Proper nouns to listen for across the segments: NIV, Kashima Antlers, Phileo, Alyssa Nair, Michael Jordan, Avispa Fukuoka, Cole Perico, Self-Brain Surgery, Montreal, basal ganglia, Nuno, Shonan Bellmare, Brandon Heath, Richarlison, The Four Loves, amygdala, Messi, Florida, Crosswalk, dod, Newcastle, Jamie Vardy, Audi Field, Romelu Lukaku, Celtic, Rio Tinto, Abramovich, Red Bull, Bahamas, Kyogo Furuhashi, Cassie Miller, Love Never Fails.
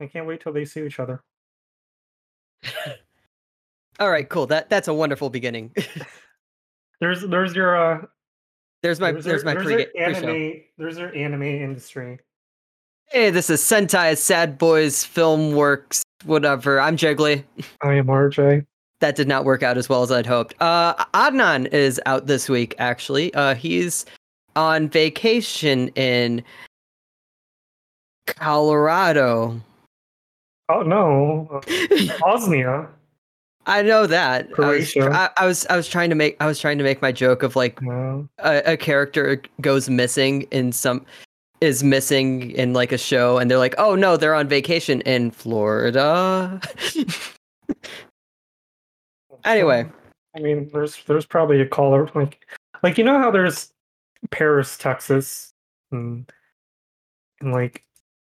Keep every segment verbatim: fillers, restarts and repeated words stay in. I can't wait till they see each other. All right, cool. That that's a wonderful beginning. there's there's your uh there's my there's, there's my pre anime there's your anime industry. Hey, this is Sentai, Sad Boys, Film Works, whatever. I'm Jiggly. I am R J. That did not work out as well as I'd hoped. Uh, Adnan is out this week, actually. Uh, he's on vacation in Colorado. Oh no, Bosnia. I know that. Croatia. I was, I, I was I was trying to make I was trying to make my joke of like no. a, a character goes missing in some. is missing in like a show and they're like, oh no, they're on vacation in Florida. Anyway. I mean, there's there's probably a caller like like you know how there's Paris, Texas and, and like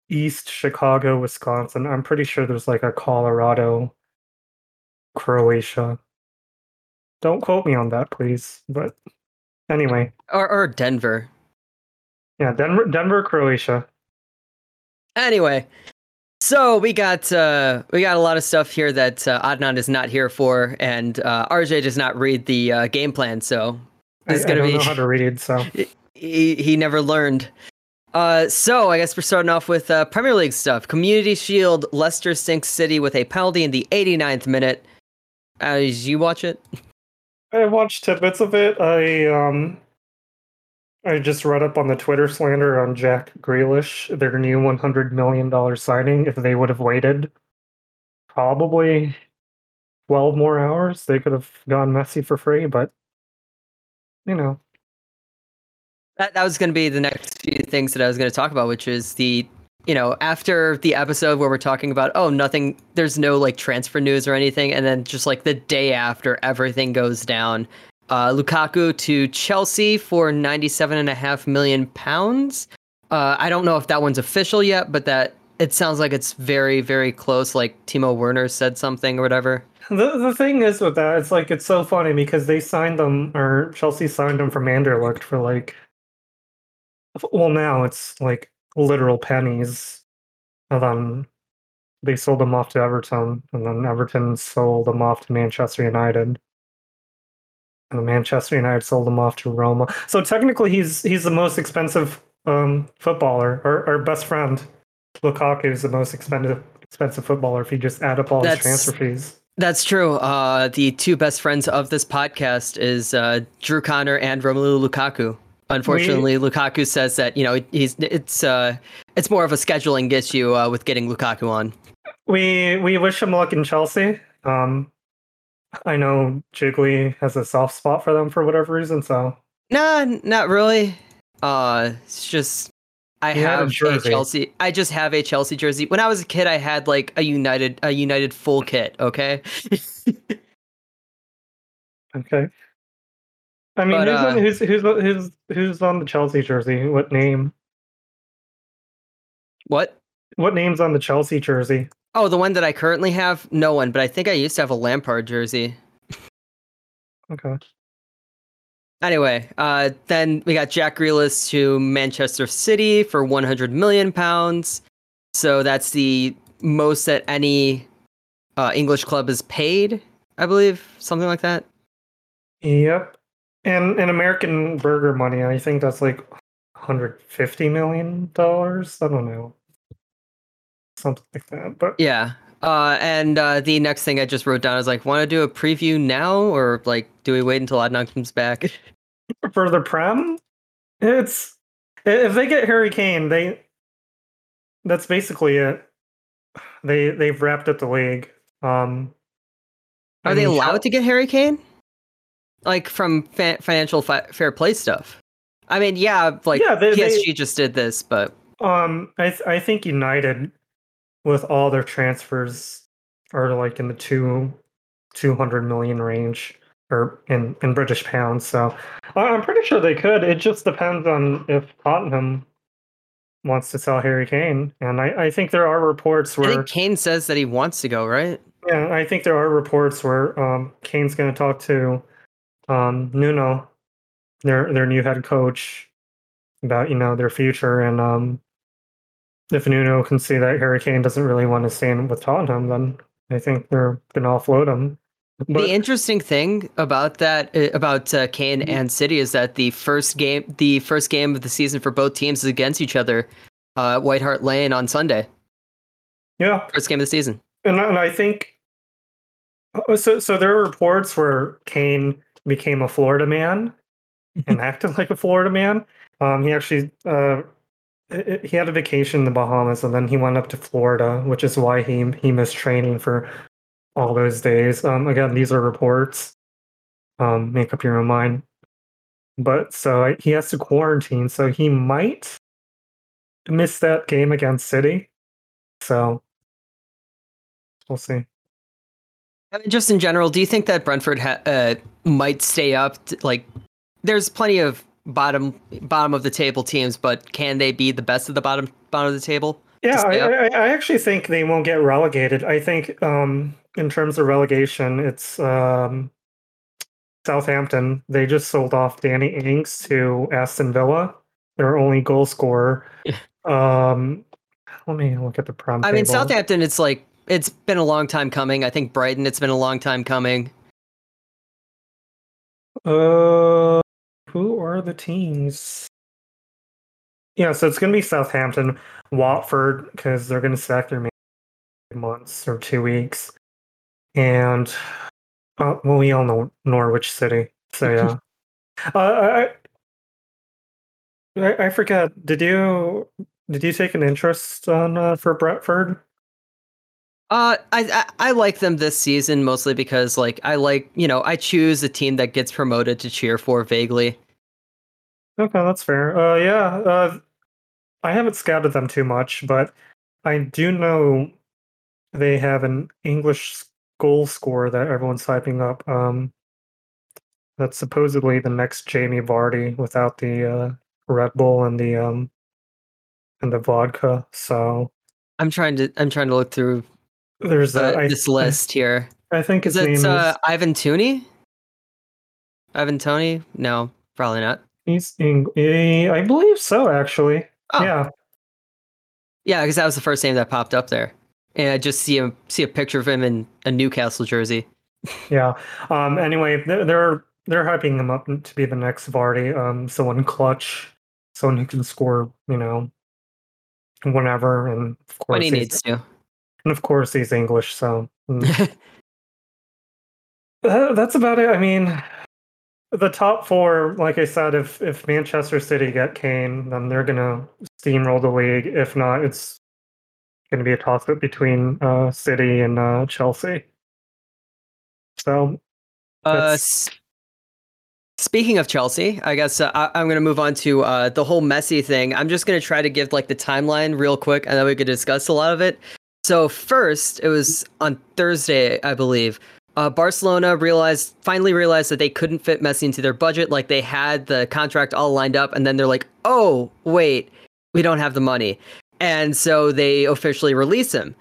East Chicago, Wisconsin. I'm pretty sure there's like a Colorado, Croatia. Don't quote me on that, please. But anyway. Or or Denver. Yeah, Denver, Denver, Croatia. Anyway, so we got uh, we got a lot of stuff here that uh, Adnan is not here for, and uh, R J does not read the uh, game plan, so he's gonna I don't be, know how to read it. So he he never learned. Uh, so I guess we're starting off with uh, Premier League stuff. Community Shield, Leicester sinks City with a penalty in the eighty-ninth minute. Uh, did you watch it? I watched tidbits of it. I um. I just read up on the Twitter slander on Jack Grealish, their new one hundred million dollars signing. If they would have waited probably twelve more hours, they could have gone Messi for free, but, you know. That that was going to be the next few things that I was going to talk about, which is the, you know, after the episode where we're talking about, oh, nothing, there's no, like, transfer news or anything, and then just, like, the day after everything goes down, Uh, Lukaku to Chelsea for ninety-seven and a half million pounds. Uh, I don't know if that one's official yet, but that it sounds like it's very, very close. Like Timo Werner said something or whatever. The the thing is with that, it's like it's so funny because they signed them, or Chelsea signed them from Anderlecht for like, well now it's like literal pennies, and then they sold them off to Everton, and then Everton sold them off to Manchester United. And Manchester United sold him off to Roma. So technically, he's he's the most expensive um, footballer. Our, our best friend, Lukaku, is the most expensive expensive footballer if you just add up all that's, his transfer fees. That's true. Uh, the two best friends of this podcast is uh, Drew Connor and Romelu Lukaku. Unfortunately, we, Lukaku says that you know he's it's uh, it's more of a scheduling issue uh, with getting Lukaku on. We we wish him luck in Chelsea. Um, I know Jiggly has a soft spot for them for whatever reason, so... Nah, not really. Uh, it's just... I you have a, a Chelsea... I just have a Chelsea jersey. When I was a kid, I had, like, a United a United full kit, okay? Okay. I mean, but, who's, uh, on, who's, who's, who's, who's on the Chelsea jersey? What name? What? What name's on the Chelsea jersey? Oh, the one that I currently have? No one, but I think I used to have a Lampard jersey. Okay. Anyway, uh, then we got Jack Grealish to Manchester City for one hundred million pounds. So that's the most that any uh, English club is paid, I believe. Something like that. Yep. And in American burger money, I think that's like one hundred fifty million dollars. I don't know. Something like that, but yeah. Uh, and uh, the next thing I just wrote down is like, want to do a preview now, or like, do we wait until Adnan comes back for the Prem? It's if they get Harry Kane, they that's basically it. They they've wrapped up the league. Um, Are they allowed how- to get Harry Kane? Like from fa- financial fi- fair play stuff? I mean, yeah, like yeah, they, P S G they, just did this, but um, I th- I think United. With all their transfers are like in the two, two hundred million range, or in, in British pounds. So I'm pretty sure they could. It just depends on if Tottenham wants to sell Harry Kane. And I, I think there are reports where I think Kane says that he wants to go, right? Yeah, I think there are reports where um, Kane's going to talk to um, Nuno, their their new head coach, about you know their future and um. if Nuno can see that Harry Kane doesn't really want to stay in with Tottenham, then I think they're going to offload him. But the interesting thing about that, about uh, Kane and City, is that the first game, the first game of the season for both teams is against each other, uh, White Hart Lane on Sunday. Yeah, first game of the season. And, and I think so. So there are reports where Kane became a Florida man and acted like a Florida man. Um, he actually uh, he had a vacation in the Bahamas, and then he went up to Florida, which is why he he missed training for all those days. Um, again, these are reports. Um, make up your own mind. But so I, he has to quarantine, so he might miss that game against City. So we'll see. And just in general, do you think that Brentford ha- uh, might stay up? To, like, there's plenty of bottom bottom of the table teams, but can they be the best of the bottom bottom of the table? Yeah, I, I, I actually think they won't get relegated. I think um, in terms of relegation, it's um, Southampton. They just sold off Danny Ings to Aston Villa, their only goal scorer. um, let me look at the prem. I table. mean, Southampton, it's like, it's been a long time coming. I think Brighton, it's been a long time coming. Uh, who are the teams? Yeah, so it's going to be Southampton, Watford, because they're going to sack their manager in months or two weeks. And, uh, well, we all know Norwich City. So, yeah. uh, I, I forget. Did you did you take an interest on uh, for Brentford? Uh, I, I I like them this season, mostly because, like, I like, you know, I choose a team that gets promoted to cheer for vaguely. Okay, that's fair. Uh, yeah, uh, I haven't scouted them too much, but I do know they have an English goal scorer that everyone's hyping up. Um, that's supposedly the next Jamie Vardy without the uh, Red Bull and the um and the vodka. So I'm trying to I'm trying to look through there's uh, a, this I, list here. I think his name is uh, Ivan Toney. Ivan Toney? No, probably not. He's in, I believe so, actually. Oh. Yeah. Yeah, because that was the first name that popped up there. And I just see him, see a picture of him in a Newcastle jersey. Yeah. Um. Anyway, they're they're hyping him up to be the next Vardy. Um. Someone clutch, someone who can score, you know, whenever, and of course when he needs to. And of course he's English, so that, that's about it. I mean, the top four, like I said, if, if Manchester City get Kane, then they're going to steamroll the league. If not, it's going to be a toss-up between uh, City and uh, Chelsea. So, uh, speaking of Chelsea, I guess uh, I, I'm going to move on to uh, the whole Messi thing. I'm just going to try to give like the timeline real quick, and then we could discuss a lot of it. So first, it was on Thursday, I believe. Uh, Barcelona realized, finally realized that they couldn't fit Messi into their budget. Like, they had the contract all lined up, and then they're like, oh, wait, we don't have the money. And so they officially release him.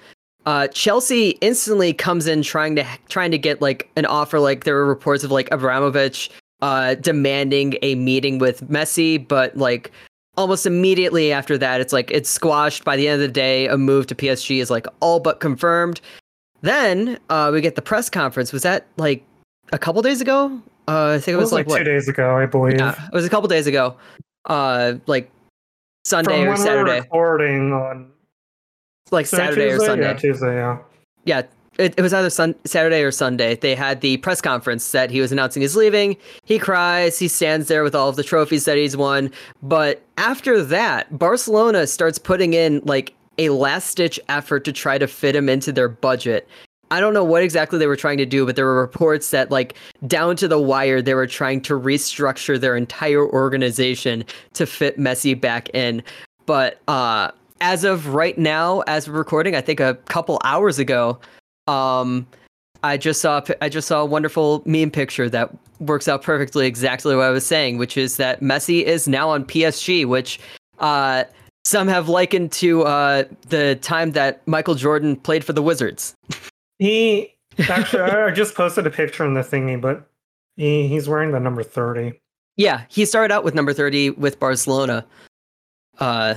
Uh, Chelsea instantly comes in trying to trying to get like an offer. Like, there were reports of like Abramovich uh, demanding a meeting with Messi, but like almost immediately after that, it's like it's squashed. By the end of the day, a move to P S G is like all but confirmed. Then uh, we get the press conference. Was that like a couple days ago? Uh, I think it was, it was like, like two what? days ago, I believe. Yeah, it was a couple days ago, uh, like Sunday From or Saturday. We're recording on like so Saturday Tuesday? or Sunday. Yeah, Tuesday, yeah. Yeah, it, it was either sun- Saturday or Sunday. They had the press conference that he was announcing he's leaving. He cries. He stands there with all of the trophies that he's won. But after that, Barcelona starts putting in like a last-ditch effort to try to fit him into their budget. I don't know what exactly they were trying to do, but there were reports that, like, down to the wire, they were trying to restructure their entire organization to fit Messi back in. But uh, as of right now, as we're recording, I think a couple hours ago, um, I just saw I just saw a wonderful meme picture that works out perfectly exactly what I was saying, which is that Messi is now on P S G, which... Uh, Some have likened to uh, the time that Michael Jordan played for the Wizards. He actually, I just posted a picture in the thingy, but he, he's wearing the number thirty. Yeah, he started out with number thirty with Barcelona. Uh,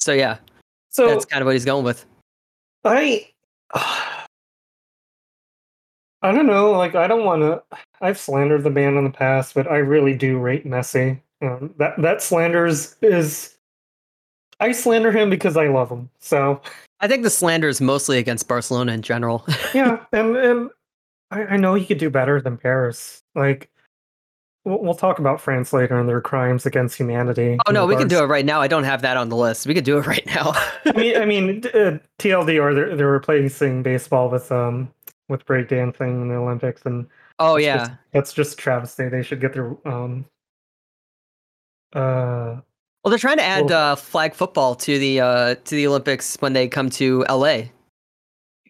so yeah, So that's kind of what he's going with. I, uh, I don't know. Like, I don't want to. I've slandered the man in the past, but I really do rate Messi. Um, that that slanders is. I slander him because I love him. So I think the slander is mostly against Barcelona in general. yeah, and and I, I know he could do better than Paris. Like, we'll, we'll talk about France later and their crimes against humanity. Oh no, we can do it right now. I don't have that on the list. We could do it right now. I mean, I mean, uh, T L D R they're they're replacing baseball with um with breakdancing in the Olympics, and oh that's yeah, just, that's just travesty. They should get their um uh. Well, they're trying to add well, uh, flag football to the uh, to the Olympics when they come to L A.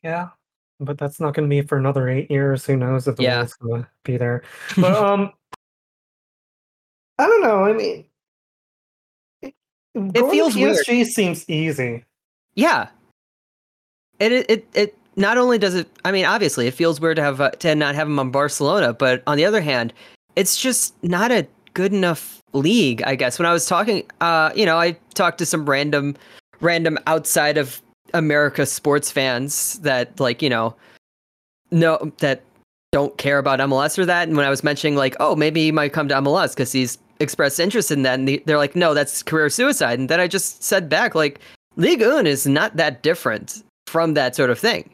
Yeah, but that's not going to be for another eight years. Who knows if the yeah. world's going to be there? But um, I don't know. I mean, it, it feels weird. P S G seems easy. Yeah, it it it not only does it. I mean, obviously, it feels weird to have uh, to not have him on Barcelona, but on the other hand, it's just not a good enough league, I guess. When I was talking, uh, you know, I talked to some random, random outside of America sports fans that, like, you know, no, that don't care about M L S or that. And when I was mentioning, like, oh, maybe he might come to M L S because he's expressed interest in that, and the, they're like, no, that's career suicide. And then I just said back, like, Ligue one is not that different from that sort of thing.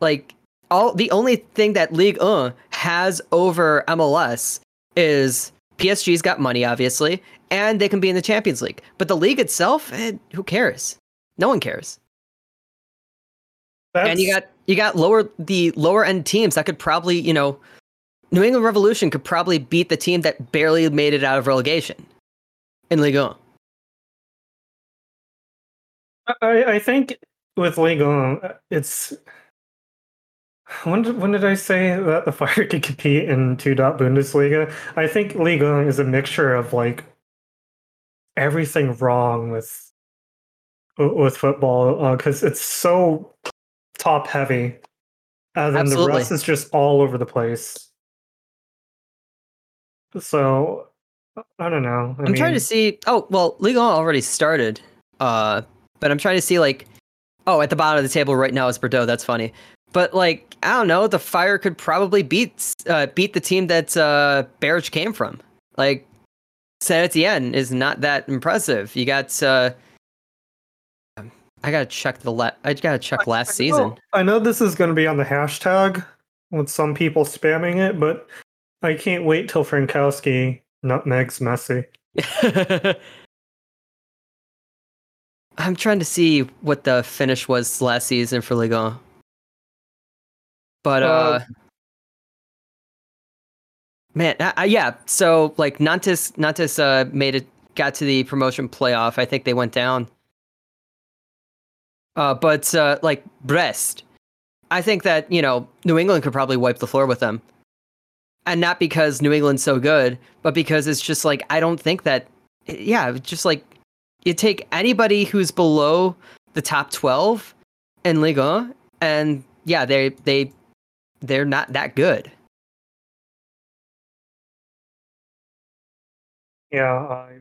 Like, all the only thing that Ligue one has over M L S is P S G's got money, obviously, and they can be in the Champions League. But the league itself, eh, who cares? No one cares. That's... And you got you got lower the lower end teams that could probably, you know, New England Revolution could probably beat the team that barely made it out of relegation in Ligue one. I, I think with Ligue one, it's. When did, when did I say that the Fire could compete in two-dot Bundesliga? I think Ligue one is a mixture of, like, everything wrong with with football because uh, it's so top-heavy. And then Absolutely. The rest is just all over the place. So, I don't know. I I'm mean, trying to see... Oh, well, Ligue one already started. Uh, but I'm trying to see, like... Oh, at the bottom of the table right now is Bordeaux. That's funny. But, like, I don't know, the Fire could probably beat uh, beat the team that uh, Berge came from. Like, Saint-Étienne is not that impressive. You got, uh, I gotta check the la- I gotta check I, last I season. I know this is going to be on the hashtag with some people spamming it, but I can't wait till Frankowski nutmegs Messi. I'm trying to see what the finish was last season for Ligue one. But, uh, uh, man, uh, yeah. So, like, Nantes, Nantes uh, made it, got to the promotion playoff. I think they went down. Uh, but, uh, like, Brest, I think that, you know, New England could probably wipe the floor with them. And not because New England's so good, but because it's just, like, I don't think that, yeah, just, like, you take anybody who's below the top twelve in Ligue one, and, yeah, they, they... They're not that good. Yeah, I,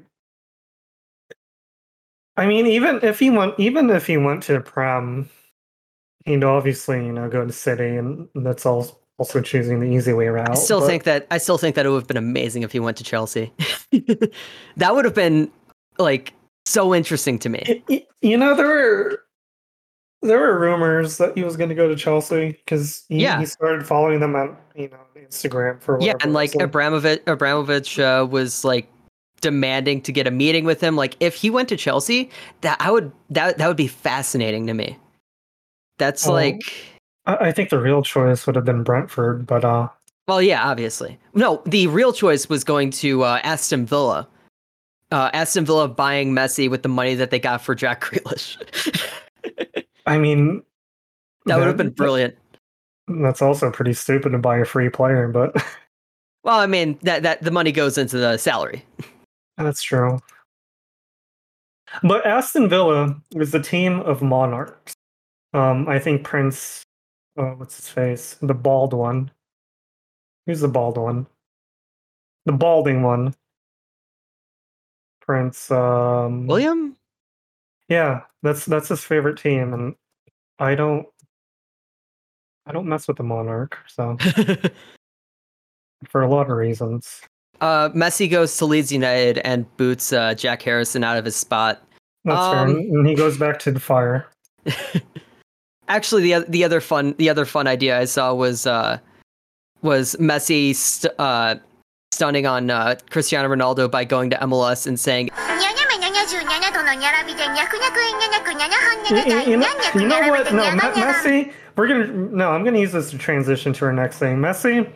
I mean, even if he went, even if he went to Prem, he'd obviously, you know, go to City, and that's all. Also choosing the easy way around. I still but... think that I still think that it would have been amazing if he went to Chelsea. That would have been, like, so interesting to me. It, you know, there were. There were rumors that he was going to go to Chelsea because he, yeah. he started following them on, you know, Instagram for whatever. Yeah, and like so. Abramovich, Abramovich uh, was like demanding to get a meeting with him. Like, if he went to Chelsea, that I would that that would be fascinating to me. That's um, like, I, I think the real choice would have been Brentford, but uh, well, yeah, obviously, no. The real choice was going to uh, Aston Villa. Uh, Aston Villa buying Messi with the money that they got for Jack Grealish. I mean, that would have been brilliant. That's also pretty stupid to buy a free player, but well, I mean that that the money goes into the salary. That's true. But Aston Villa was the team of monarchs. Um, I think Prince, oh, what's his face, the bald one. Who's the bald one? The balding one. Prince um, William. Yeah, that's that's his favorite team, and I don't I don't mess with the Monarch, so for a lot of reasons. Uh, Messi goes to Leeds United and boots uh, Jack Harrison out of his spot. That's um, fair, and he goes back to the fire. Actually, the the other fun the other fun idea I saw was uh, was Messi st- uh, stunning on uh, Cristiano Ronaldo by going to M L S and saying, You, you, know, you know what? No, Messi. We're gonna. No, I'm gonna use this to transition to our next thing. Messi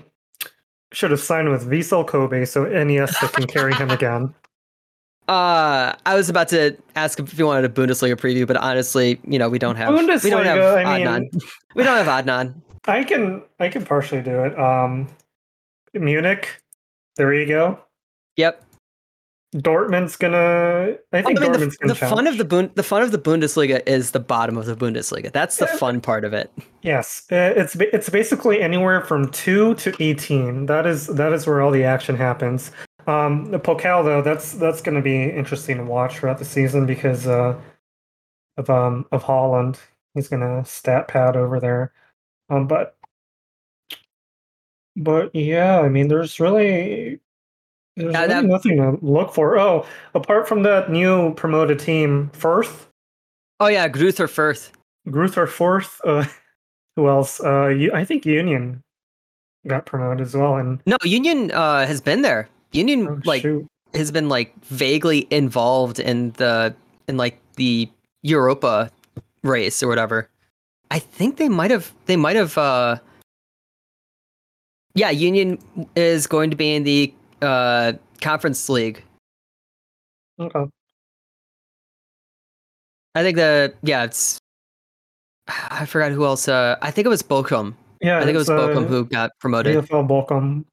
should have signed with Vissel Kobe, so N E S can carry him again. Uh, I was about to ask if you wanted a Bundesliga preview, but honestly, you know, we don't have. Bundesliga, we don't have Adnan. I mean, we don't have Adnan. I can. I can partially do it. Um, Munich. There you go. Yep. Dortmund's gonna. I think I mean, Dortmund's the, gonna. The challenge. fun of the Bund, the fun of the Bundesliga is the bottom of the Bundesliga. That's the yeah. fun part of it. Yes, it's it's basically anywhere from two to eighteen. That is that is where all the action happens. Um, the Pokal though, that's that's going to be interesting to watch throughout the season because uh, of um of Haaland. He's going to stat pad over there. Um, but but yeah, I mean, there's really. There's yeah, really that, nothing to look for. Oh, apart from that new promoted team, Firth. Oh yeah, Gruther Firth. Gruther Firth. Uh, who else? Uh, you, I think Union got promoted as well. And no, Union uh, has been there. Union oh, like shoot. has been like vaguely involved in the in like the Europa race or whatever. I think they might have. They might have. Uh... Yeah, Union is going to be in the. Uh, Conference League. Okay. I think the yeah, it's. I forgot who else. Uh, I think it was Bochum. Yeah, I think it was uh, Bochum who got promoted. V F L Bochum.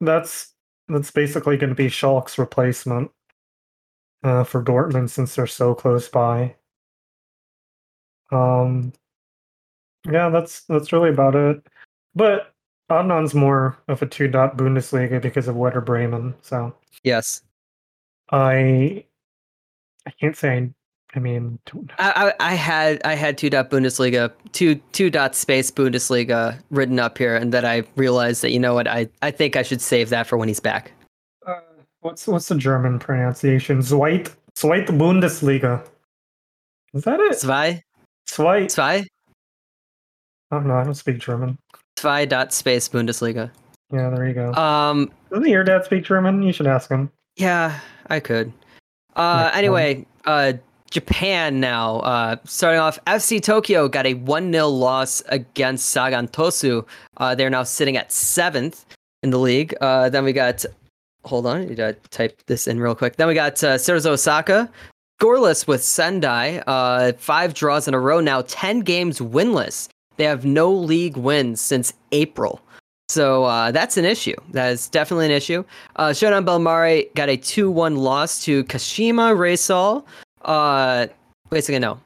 That's that's basically going to be Schalke's replacement uh, for Dortmund since they're so close by. Um. Yeah, that's that's really about it, but. Adnan's more of a two-dot Bundesliga because of Werder Bremen, so... Yes. I... I can't say... I, I mean... I, I I had I had two-dot Bundesliga, two, two-dot space Bundesliga written up here, and then I realized that, you know what, I, I think I should save that for when he's back. Uh, what's what's the German pronunciation? Zweit... Zweit Bundesliga. Is that it? Zwei? Zweit. Zwei? I don't know, I don't speak German. Zwei.space Bundesliga. Yeah, there you go. Um, doesn't your dad speak German? You should ask him. Yeah, I could. Uh, anyway, uh, Japan now. Uh, starting off, F C Tokyo got a one nil loss against Sagan Tosu. Uh, they're now sitting at seventh in the league. Uh, then we got... Hold on, I need to type this in real quick. Then we got uh, Cerezo Osaka. Scoreless with Sendai. Uh, five draws in a row now. Ten games winless. They have no league wins since April. So uh, that's an issue. That is definitely an issue. Uh, Shonan Bellmare got a two one loss to Kashima Reysol. Uh, wait a second, no.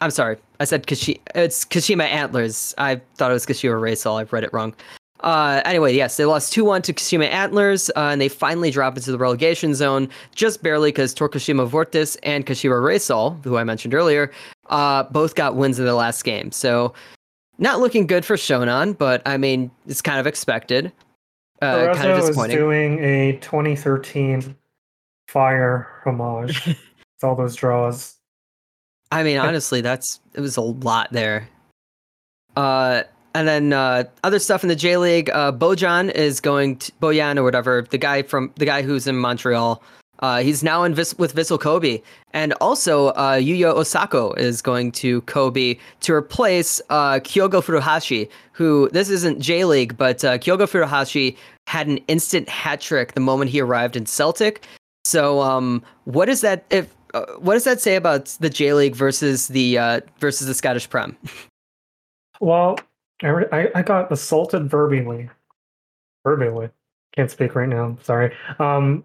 I'm sorry. I said Kashima. It's Kashima Antlers. I thought it was Kashima Reysol. I've read it wrong. Uh, anyway, yes, they lost two one to Kashima Antlers, uh, and they finally drop into the relegation zone just barely because Torkushima Vortis and Kashima Reysol, who I mentioned earlier, uh, both got wins in their last game. So... Not looking good for Shonan, but I mean, it's kind of expected. Uh, kind of disappointing. Is doing a twenty thirteen fire homage with all those draws. I mean, honestly, that's it was a lot there. Uh, and then uh, other stuff in the J League. Uh, Bojan is going to Bojan or whatever. The guy from the guy who's in Montreal. Uh, he's now in Vis- with Vissel Kobe, and also uh, Yuya Osako is going to Kobe to replace uh, Kyogo Furuhashi, who, this isn't J-League, but uh, Kyogo Furuhashi had an instant hat trick the moment he arrived in Celtic. So um, what does that if uh, what does that say about the J-League versus the uh, versus the Scottish Prem? Well, I, re- I got assaulted verbally. Verbally. Can't speak right now. Sorry. Um,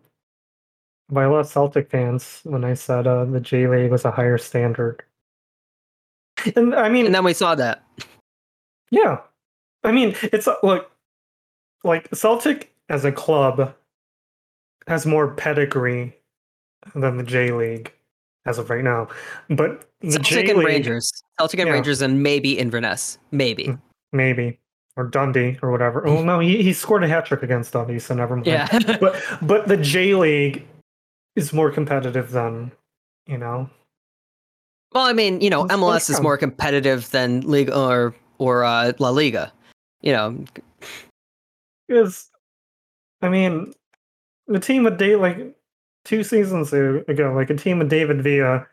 By a lot of Celtic fans, when I said uh, the J League was a higher standard, and I mean, and then we saw that. Yeah, I mean, it's look like Celtic as a club has more pedigree than the J League as of right now. But the Celtic J and League, Rangers, Celtic and yeah. Rangers, and maybe Inverness, maybe, maybe or Dundee or whatever. Oh no, he, he scored a hat trick against Dundee, so never mind. Yeah. but but the J League is more competitive than you know. Well, I mean, you know, M L S is more competitive than Ligue one or or uh, La Liga, you know. Because, I mean, the team of Dave, like two seasons ago, like a team of David Villa,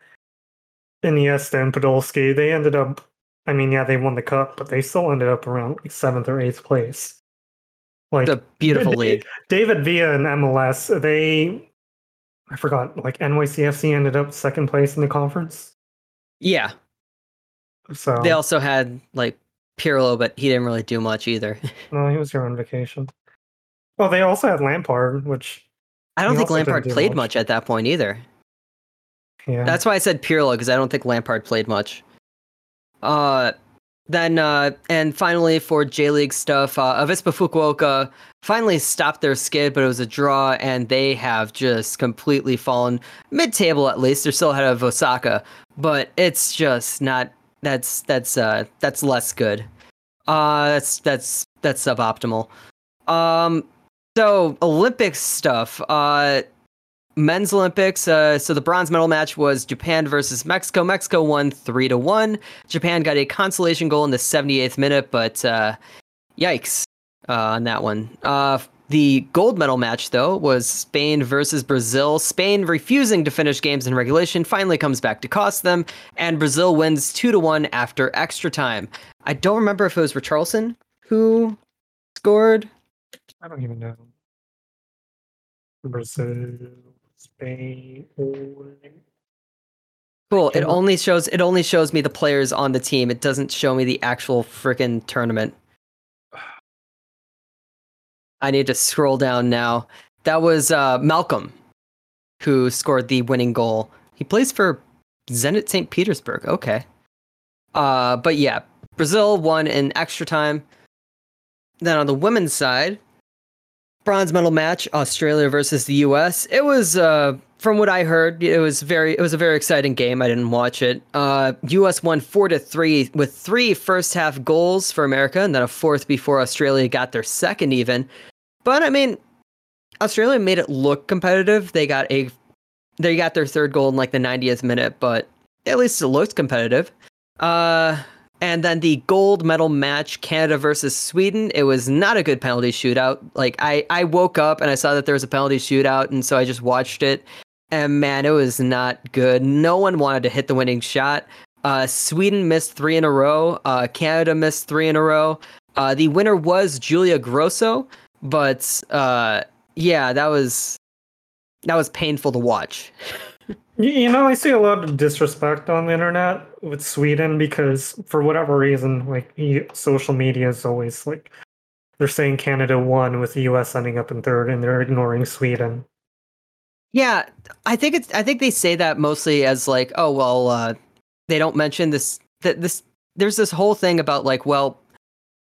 Iniesta, and Podolski, they ended up. I mean, yeah, they won the cup, but they still ended up around like seventh or eighth place. Like the beautiful league, David Villa and M L S, they, I forgot, like N Y C F C ended up second place in the conference. Yeah. So they also had like Pirlo, but he didn't really do much either. No, he was here on vacation. Well, they also had Lampard, which I don't think Lampard played much. much at that point either. Yeah. That's why I said Pirlo, because I don't think Lampard played much. Uh then uh and finally for J League stuff, uh Avispa Fukuoka finally stopped their skid, but it was a draw, and they have just completely fallen mid-table at least. They're still ahead of Osaka. But it's just not. That's that's uh that's less good. Uh that's that's that's suboptimal. Um, so Olympic stuff. Uh, men's Olympics. Uh, so the bronze medal match was Japan versus Mexico. Mexico won three to one. Japan got a consolation goal in the seventy-eighth minute, but uh, yikes uh, on that one. Uh. The gold medal match, though, was Spain versus Brazil. Spain, refusing to finish games in regulation, finally comes back to cost them, and Brazil wins two to one after extra time. I don't remember if it was Richarlison who scored. I don't even know. Brazil, Spain. Cool. It only shows it only shows me the players on the team. It doesn't show me the actual freaking tournament. I need to scroll down now. That was uh, Malcolm, who scored the winning goal. He plays for Zenit Saint Petersburg. Okay. Uh, but yeah, Brazil won in extra time. Then on the women's side, bronze medal match, Australia versus the U S. It was, uh, from what I heard, it was very, it was a very exciting game. I didn't watch it. Uh, U S won four to three with three first half goals for America, and then a fourth before Australia got their second even. But I mean, Australia made it look competitive. They got a, they got their third goal in like the ninetieth minute, but at least it looked competitive. Uh, and then the gold medal match, Canada versus Sweden. It was not a good penalty shootout. Like I, I woke up and I saw that there was a penalty shootout, and so I just watched it. And man, it was not good. No one wanted to hit the winning shot. Uh, Sweden missed three in a row. Uh, Canada missed three in a row. Uh, the winner was Julia Grosso. But uh, yeah, that was that was painful to watch. You know, I see a lot of disrespect on the internet with Sweden because for whatever reason, like social media is always like they're saying Canada won with the U S ending up in third, and they're ignoring Sweden. Yeah, I think it's I think they say that mostly as like, oh well, uh, they don't mention this that this there's this whole thing about like, well,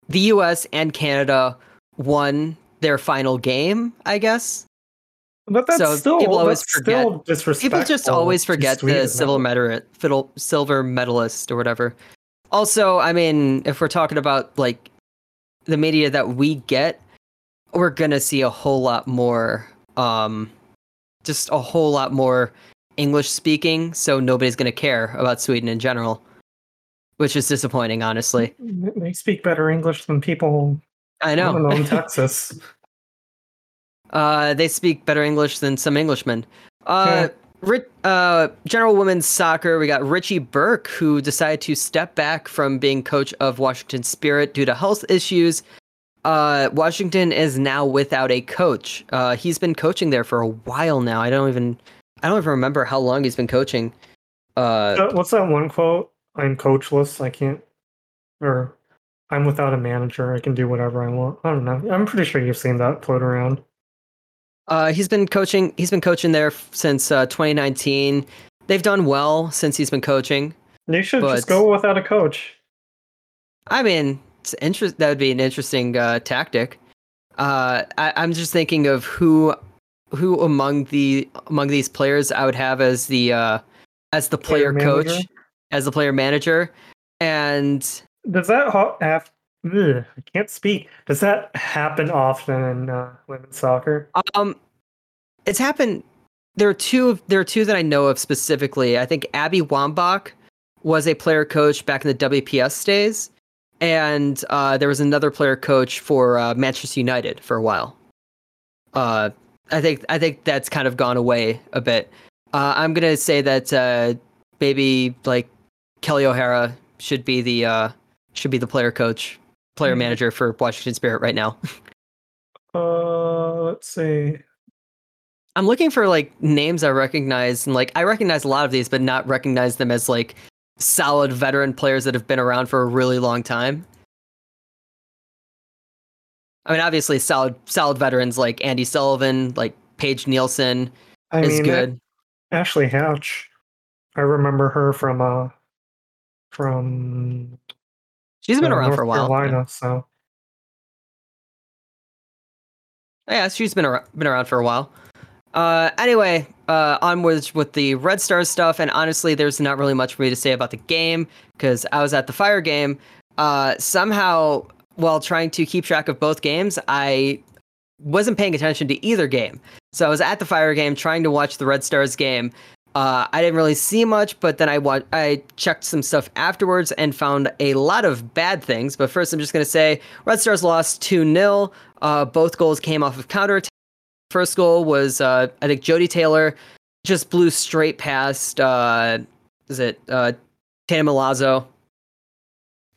the U S and Canada won their final game, I guess. But that's so still, people always that's forget. Still disrespectful. People just always forget the silver medal, silver medalist or whatever. Also, I mean, if we're talking about like the media that we get, we're gonna see a whole lot more, um, just a whole lot more English speaking. So nobody's gonna care about Sweden in general, which is disappointing, honestly. They speak better English than people. I know. I don't know, in Texas. Uh, they speak better English than some Englishmen. Uh, yeah. Rich, uh, general women's soccer, we got Richie Burke, who decided to step back from being coach of Washington Spirit due to health issues. Uh, Washington is now without a coach. Uh, he's been coaching there for a while now. I don't even, I don't even remember how long he's been coaching. Uh, what's that one quote? I'm coachless. I can't, or I'm without a manager. I can do whatever I want. I don't know. I'm pretty sure you've seen that float around. Uh, he's been coaching. He's been coaching there since uh, twenty nineteen. They've done well since he's been coaching. They should but, just go without a coach. I mean, it's interest. That would be an interesting uh, tactic. Uh, I, I'm just thinking of who, who among the among these players I would have as the uh, as the player, player coach, manager. as the player manager. And does that ha- have? Ugh, I can't speak. Does that happen often in uh, women's soccer? Um, it's happened. There are two. There are two that I know of specifically. I think Abby Wambach was a player coach back in the W P S days, and uh, there was another player coach for uh, Manchester United for a while. Uh, I think I think that's kind of gone away a bit. Uh, I'm gonna say that uh, maybe like Kelly O'Hara should be the uh, should be the player coach, player manager for Washington Spirit right now. uh, let's see. I'm looking for like names I recognize, and like I recognize a lot of these, but not recognize them as like solid veteran players that have been around for a really long time. I mean, obviously, solid solid veterans like Andy Sullivan, like Paige Nielsen I is mean, good. Ashley Hatch, I remember her from uh, from. She's been uh, around North for a while, Carolina, yeah. so yeah, she's been around, been around for a while. Uh, anyway, uh, onwards with the Red Stars stuff, and honestly, there's not really much for me to say about the game, because I was at the Fire game. Uh, somehow, while trying to keep track of both games, I wasn't paying attention to either game. So I was at the Fire game, trying to watch the Red Stars game. Uh, I didn't really see much, but then I wa- I checked some stuff afterwards and found a lot of bad things. But first, I'm just going to say, Red Stars lost two nil. Uh, both goals came off of counterattack. First goal was, uh, I think, Jody Taylor just blew straight past, uh, is it, uh, Tana Milazzo.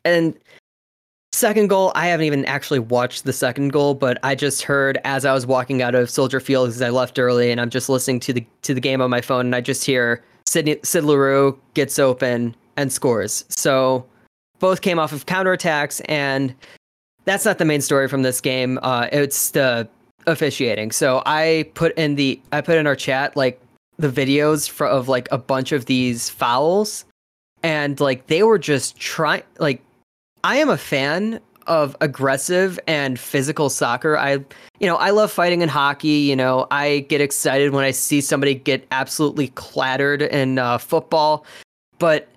And second goal, I haven't even actually watched the second goal, but I just heard as I was walking out of Soldier Field, because I left early, and I'm just listening to the to the game on my phone, and I just hear Sidney, Sid LaRue gets open and scores. So both came off of counterattacks, and that's not the main story from this game. Uh, it's the officiating. So I put in the I put in our chat like the videos for, of like a bunch of these fouls, and like they were just trying. Like I am a fan of aggressive and physical soccer. I you know I love fighting in hockey. You know I get excited when I see somebody get absolutely clattered in uh, football, but.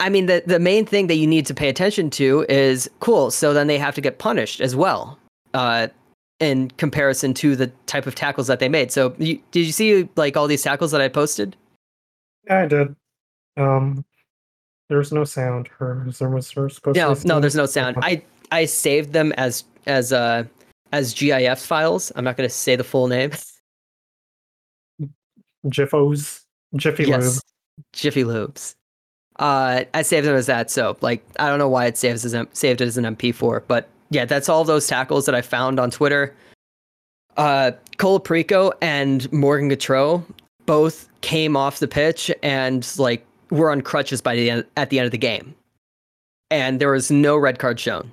I mean, the the main thing that you need to pay attention to is cool. So then they have to get punished as well. Uh, in comparison to the type of tackles that they made. So you, did you see like all these tackles that I posted? Yeah, I did. Um, there was no sound. Or was there, was there supposed no, to no, there's no sound. I, I saved them as, as, uh, as G I F files. I'm not going to say the full name. Jiffos. Jiffy yes. Lube. Jiffy Lubes. Uh, I saved them as that. So like, I don't know why it saves as, saved it as an M P four, but yeah, that's all those tackles that I found on Twitter. Uh, Cole Perico and Morgan Gautreau both came off the pitch and like were on crutches by the end, at the end of the game, and there was no red card shown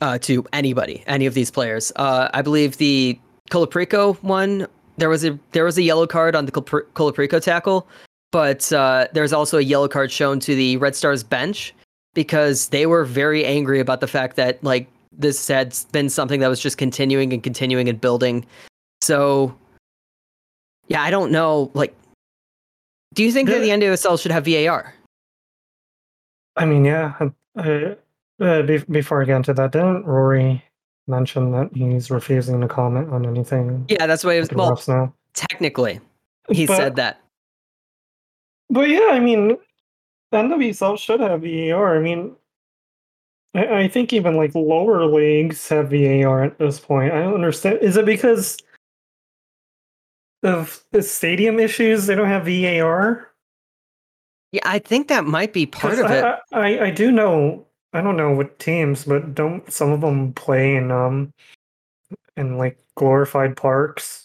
uh, to anybody, any of these players. Uh, I believe the Cole Perico one there was a there was a yellow card on the Cole Perico tackle, but uh, there's also a yellow card shown to the Red Stars bench. Because they were very angry about the fact that like this had been something that was just continuing and continuing and building. So, yeah, I don't know. Like, do you think that the N W S L should have V A R? I mean, yeah. I, uh, be- before I get into that, didn't Rory mention that he's refusing to comment on anything? Yeah, that's why he was. Well, now? Technically, he but, said that. But yeah, I mean. N W S L should have V A R. I mean, I, I think even like lower leagues have V A R at this point. I don't understand. Is it because of the stadium issues they don't have V A R? Yeah, I think that might be part of I, it. I, I, I do know. I don't know what teams, but don't some of them play in um in like glorified parks?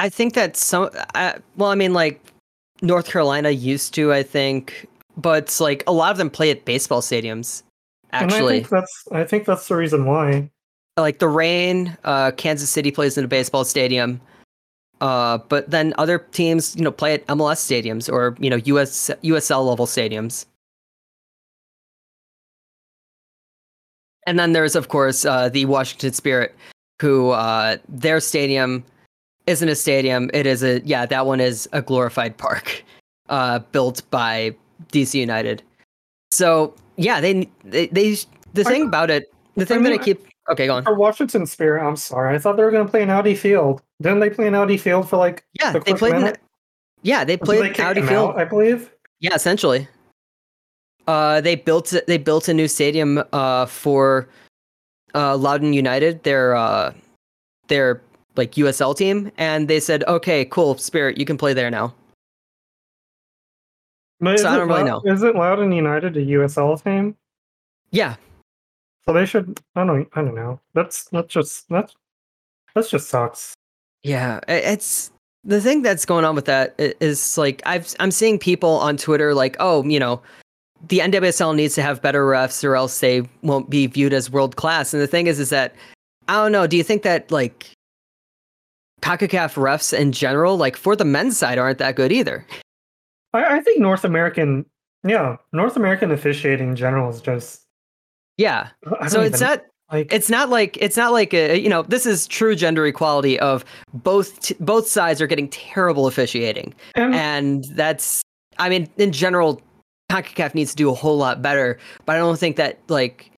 I think that some. I, well, I mean, like. North Carolina used to, I think, but like a lot of them play at baseball stadiums. Actually, and I think that's I think that's the reason why. Like the rain, uh, Kansas City plays in a baseball stadium, uh, but then other teams, you know, play at M L S stadiums or you know U S U S L level stadiums. And then there's of course uh, the Washington Spirit, who uh, their stadium. isn't a stadium. It is a, yeah, that one is a glorified park uh, built by D C United. So, yeah, they, they, they the thing I, about it, the thing I mean, that I keep, okay, go on. For Washington Spirit, I'm sorry. I thought they were going to play in Audi Field. Didn't they play in Audi Field for like yeah, the they played in, Yeah, they played in Audi Field. Out, I believe. Yeah, essentially. Uh, they built they built a new stadium uh, for uh, Loudon United, their uh, their like U S L team, and they said, "Okay, cool, Spirit, you can play there now." But so I don't really know. Isn't Loudon United a U S L team? Yeah. So they should. I don't. I don't know. That's that's just that's that's just sucks. Yeah, it's the thing that's going on with that is like I've I'm seeing people on Twitter like, oh, you know. The N W S L needs to have better refs or else they won't be viewed as world class. And the thing is, is that, I don't know, do you think that like CONCACAF refs in general, like for the men's side, aren't that good either? I, I think North American, yeah, North American officiating in general is just. Yeah. So it's not like it's not like it's not like, a, you know, this is true gender equality of both. T- both sides are getting terrible officiating. And, and that's I mean, in general, CONCACAF needs to do a whole lot better, but I don't think that like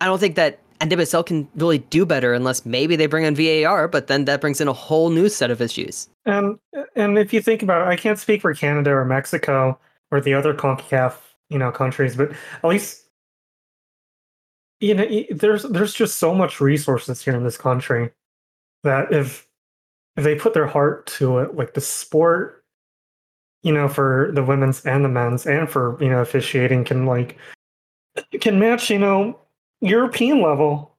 I don't think that N W S L can really do better unless maybe they bring in V A R, but then that brings in a whole new set of issues. And and if you think about it, I can't speak for Canada or Mexico or the other CONCACAF, you know, countries, but at least you know there's there's just so much resources here in this country that if if they put their heart to it, like the sport, you know, for the women's and the men's and for, you know, officiating can like can match, you know, European level.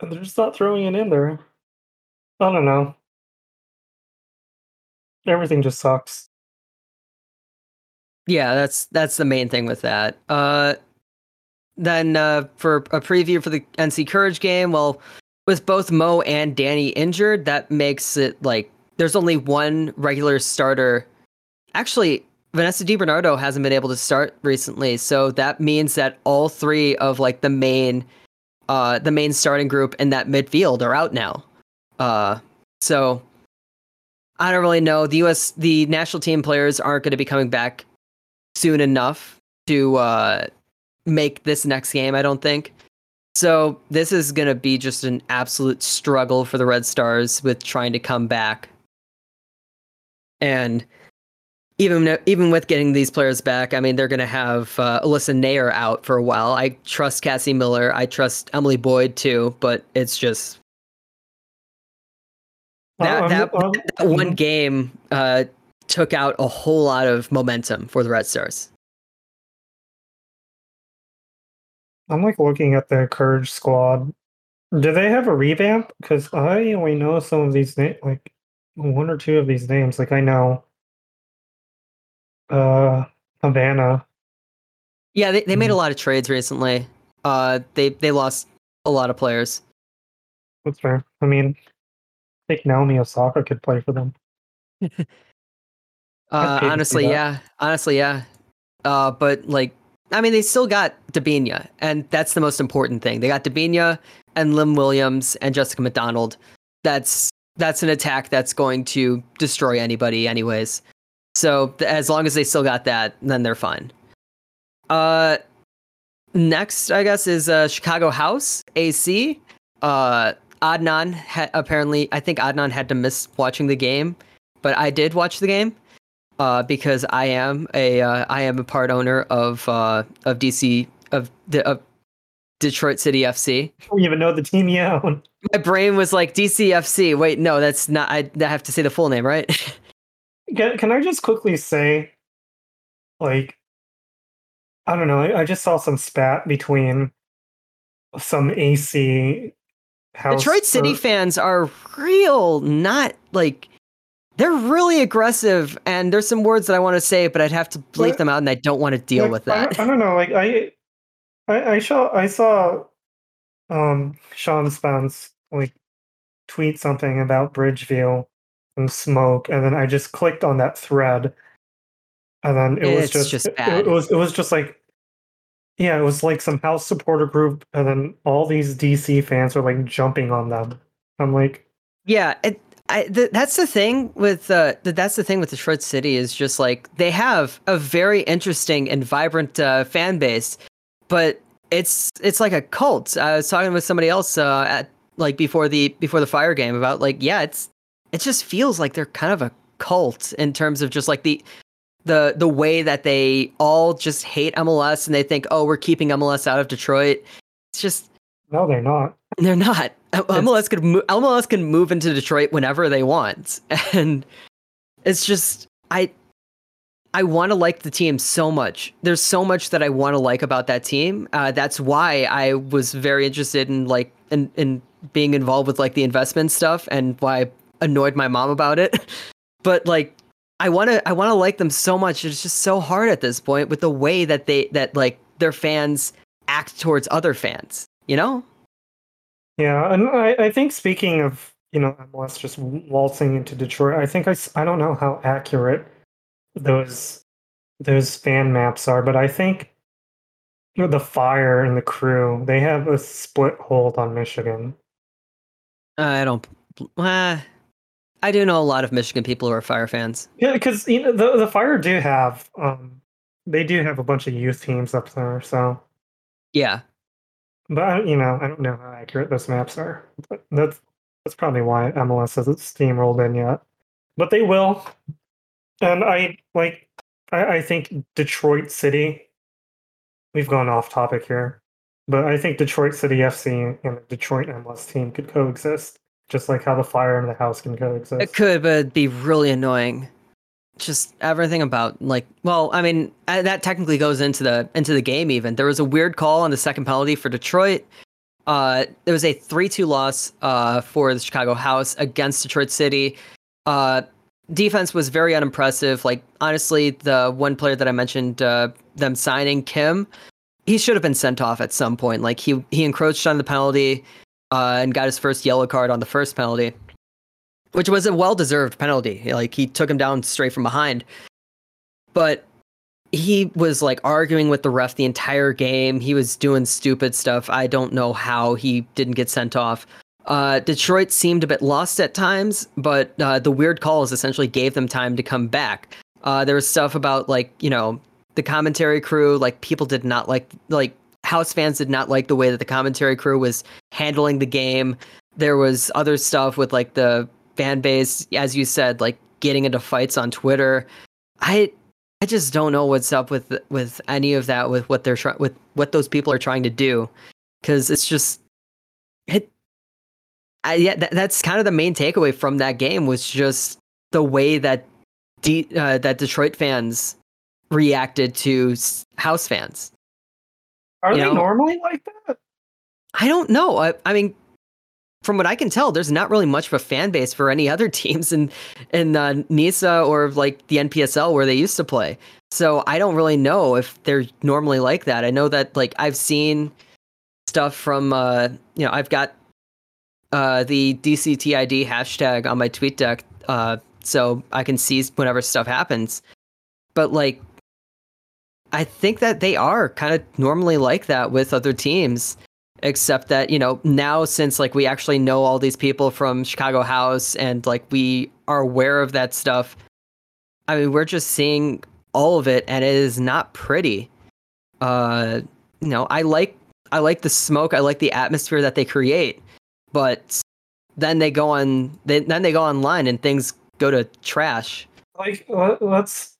And they're just not throwing it in there. I don't know. Everything just sucks. Yeah, that's that's the main thing with that. Uh, then uh, for a preview for the N C Courage game, well, with both Mo and Danny injured, that makes it like there's only one regular starter. Actually, Vanessa DiBernardo hasn't been able to start recently, so that means that all three of like the main, uh, the main starting group in that midfield are out now. Uh, so I don't really know. The U S, the national team players aren't going to be coming back soon enough to uh, make this next game, I don't think. So this is going to be just an absolute struggle for the Red Stars with trying to come back. And even even with getting these players back, I mean, they're going to have uh, Alyssa Nair out for a while. I trust Cassie Miller. I trust Emily Boyd, too. But it's just that, um, that, um, that one um, game uh, took out a whole lot of momentum for the Red Stars. I'm like looking at the Courage squad. Do they have a revamp? Because I only know some of these names. Like, one or two of these names, like I know uh, Havana. Yeah, they, they made a lot of trades recently. Uh, they they lost a lot of players. That's fair. I mean, I think Naomi Osaka could play for them. uh, honestly, yeah. Honestly, yeah. Uh, but, like, I mean, they still got Dabinia, and that's the most important thing. They got Dabinia and Lim Williams and Jessica McDonald. That's That's an attack that's going to destroy anybody anyways. So as long as they still got that, then they're fine. Uh, next, I guess, is uh, Chicago House, A C. Uh, Adnan ha- apparently, I think Adnan had to miss watching the game, but I did watch the game uh, because I am a uh, I am a part owner of uh, of D C of the. Of Detroit City F C. I don't even know the team you own. My brain was like D C F C. Wait, no, that's not. I, I have to say the full name, right? can, can I just quickly say, like, I don't know. I, I just saw some spat between some A C house. Detroit City or... fans are real, not like they're really aggressive. And there's some words that I want to say, but I'd have to bleep them out, and I don't want to deal like, with that. I, I don't know. Like I. I, I saw I saw um, Sean Spence like tweet something about Bridgeview and Smoke, and then I just clicked on that thread, and then it it's was just, just bad. It, it was it was just like yeah, it was like some house supporter group, and then all these D C fans were like jumping on them. I'm like yeah, it, I, th- that's the thing with uh, that's the thing with the Shred City is just like they have a very interesting and vibrant uh, fan base, but it's it's like a cult. I was talking with somebody else uh, at like before the before the fire game about like yeah, it's it just feels like they're kind of a cult in terms of just like the the the way that they all just hate M L S and they think, oh, we're keeping M L S out of Detroit. It's just no, they're not. They're not. M L S could mo- M L S can move into Detroit whenever they want, and it's just I I want to like the team so much. There's so much that I want to like about that team. Uh, that's why I was very interested in like in, in being involved with like the investment stuff, and why I annoyed my mom about it. But like I want to I want to like them so much. It's just so hard at this point with the way that they that like their fans act towards other fans. You know. Yeah, and I, I think speaking of, you know, M L S just waltzing into Detroit, I think I, I don't know how accurate those those fan maps are, but I think you know, the Fire and the Crew, they have a split hold on Michigan. Uh, I don't... Uh, I do know a lot of Michigan people who are Fire fans. Yeah, because you know, the, the Fire do have... Um, they do have a bunch of youth teams up there, so... Yeah. But, you know, I don't know how accurate those maps are. But that's that's probably why M L S hasn't steamrolled in yet. But they will. And I, like, I, I think Detroit City, we've gone off topic here, but I think Detroit City F C and the Detroit M L S team could coexist, just like how the Fire and the House can coexist. It could, but it'd be really annoying. Just everything about like, well, I mean, that technically goes into the into the game. Even there was a weird call on the second penalty for Detroit. Uh, there was a three two loss uh, for the Chicago House against Detroit City. Uh, defense was very unimpressive. Like honestly, the one player that I mentioned uh, them signing, Kim, he should have been sent off at some point. Like he he encroached on the penalty uh, and got his first yellow card on the first penalty, which was a well-deserved penalty. Like, he took him down straight from behind. But he was, like, arguing with the ref the entire game. He was doing stupid stuff. I don't know how he didn't get sent off. Uh, Detroit seemed a bit lost at times, but uh, the weird calls essentially gave them time to come back. Uh, there was stuff about, like, you know, the commentary crew. Like, people did not like... Like, House fans did not like the way that the commentary crew was handling the game. There was other stuff with, like, the... fan base, as you said, like getting into fights on Twitter. I I just don't know what's up with with any of that, with what they're trying, with what those people are trying to do, because it's just it. I, yeah, that, that's kind of the main takeaway from that game was just the way that D, uh, that Detroit fans reacted to House fans. Are you they know? normally like that? I don't know. I I mean. From what I can tell, there's not really much of a fan base for any other teams in in uh, NISA or like the N P S L where they used to play. So I don't really know if they're normally like that. I know that like I've seen stuff from uh, you know I've got uh, the D C T I D hashtag on my tweet deck, uh, so I can see whenever stuff happens. But like I think that they are kind of normally like that with other teams. Except that, you know, now since like we actually know all these people from Chicago House and like we are aware of that stuff, I mean, we're just seeing all of it and it is not pretty. Uh, you know, I like I like the smoke. I like the atmosphere that they create. But then they go on they, then they go online and things go to trash. Like, let's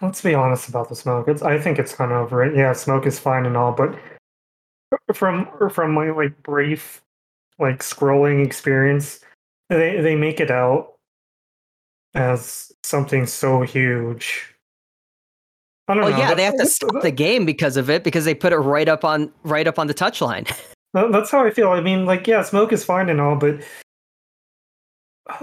let's be honest about the smoke. It's, I think it's kind of over it. Yeah, smoke is fine and all, but From from my like brief like scrolling experience, they they make it out as something so huge. I don't oh, know. Yeah, that's, they have to stop the game because of it because they put it right up on right up on the touchline. That's how I feel. I mean, like, yeah, smoke is fine and all, but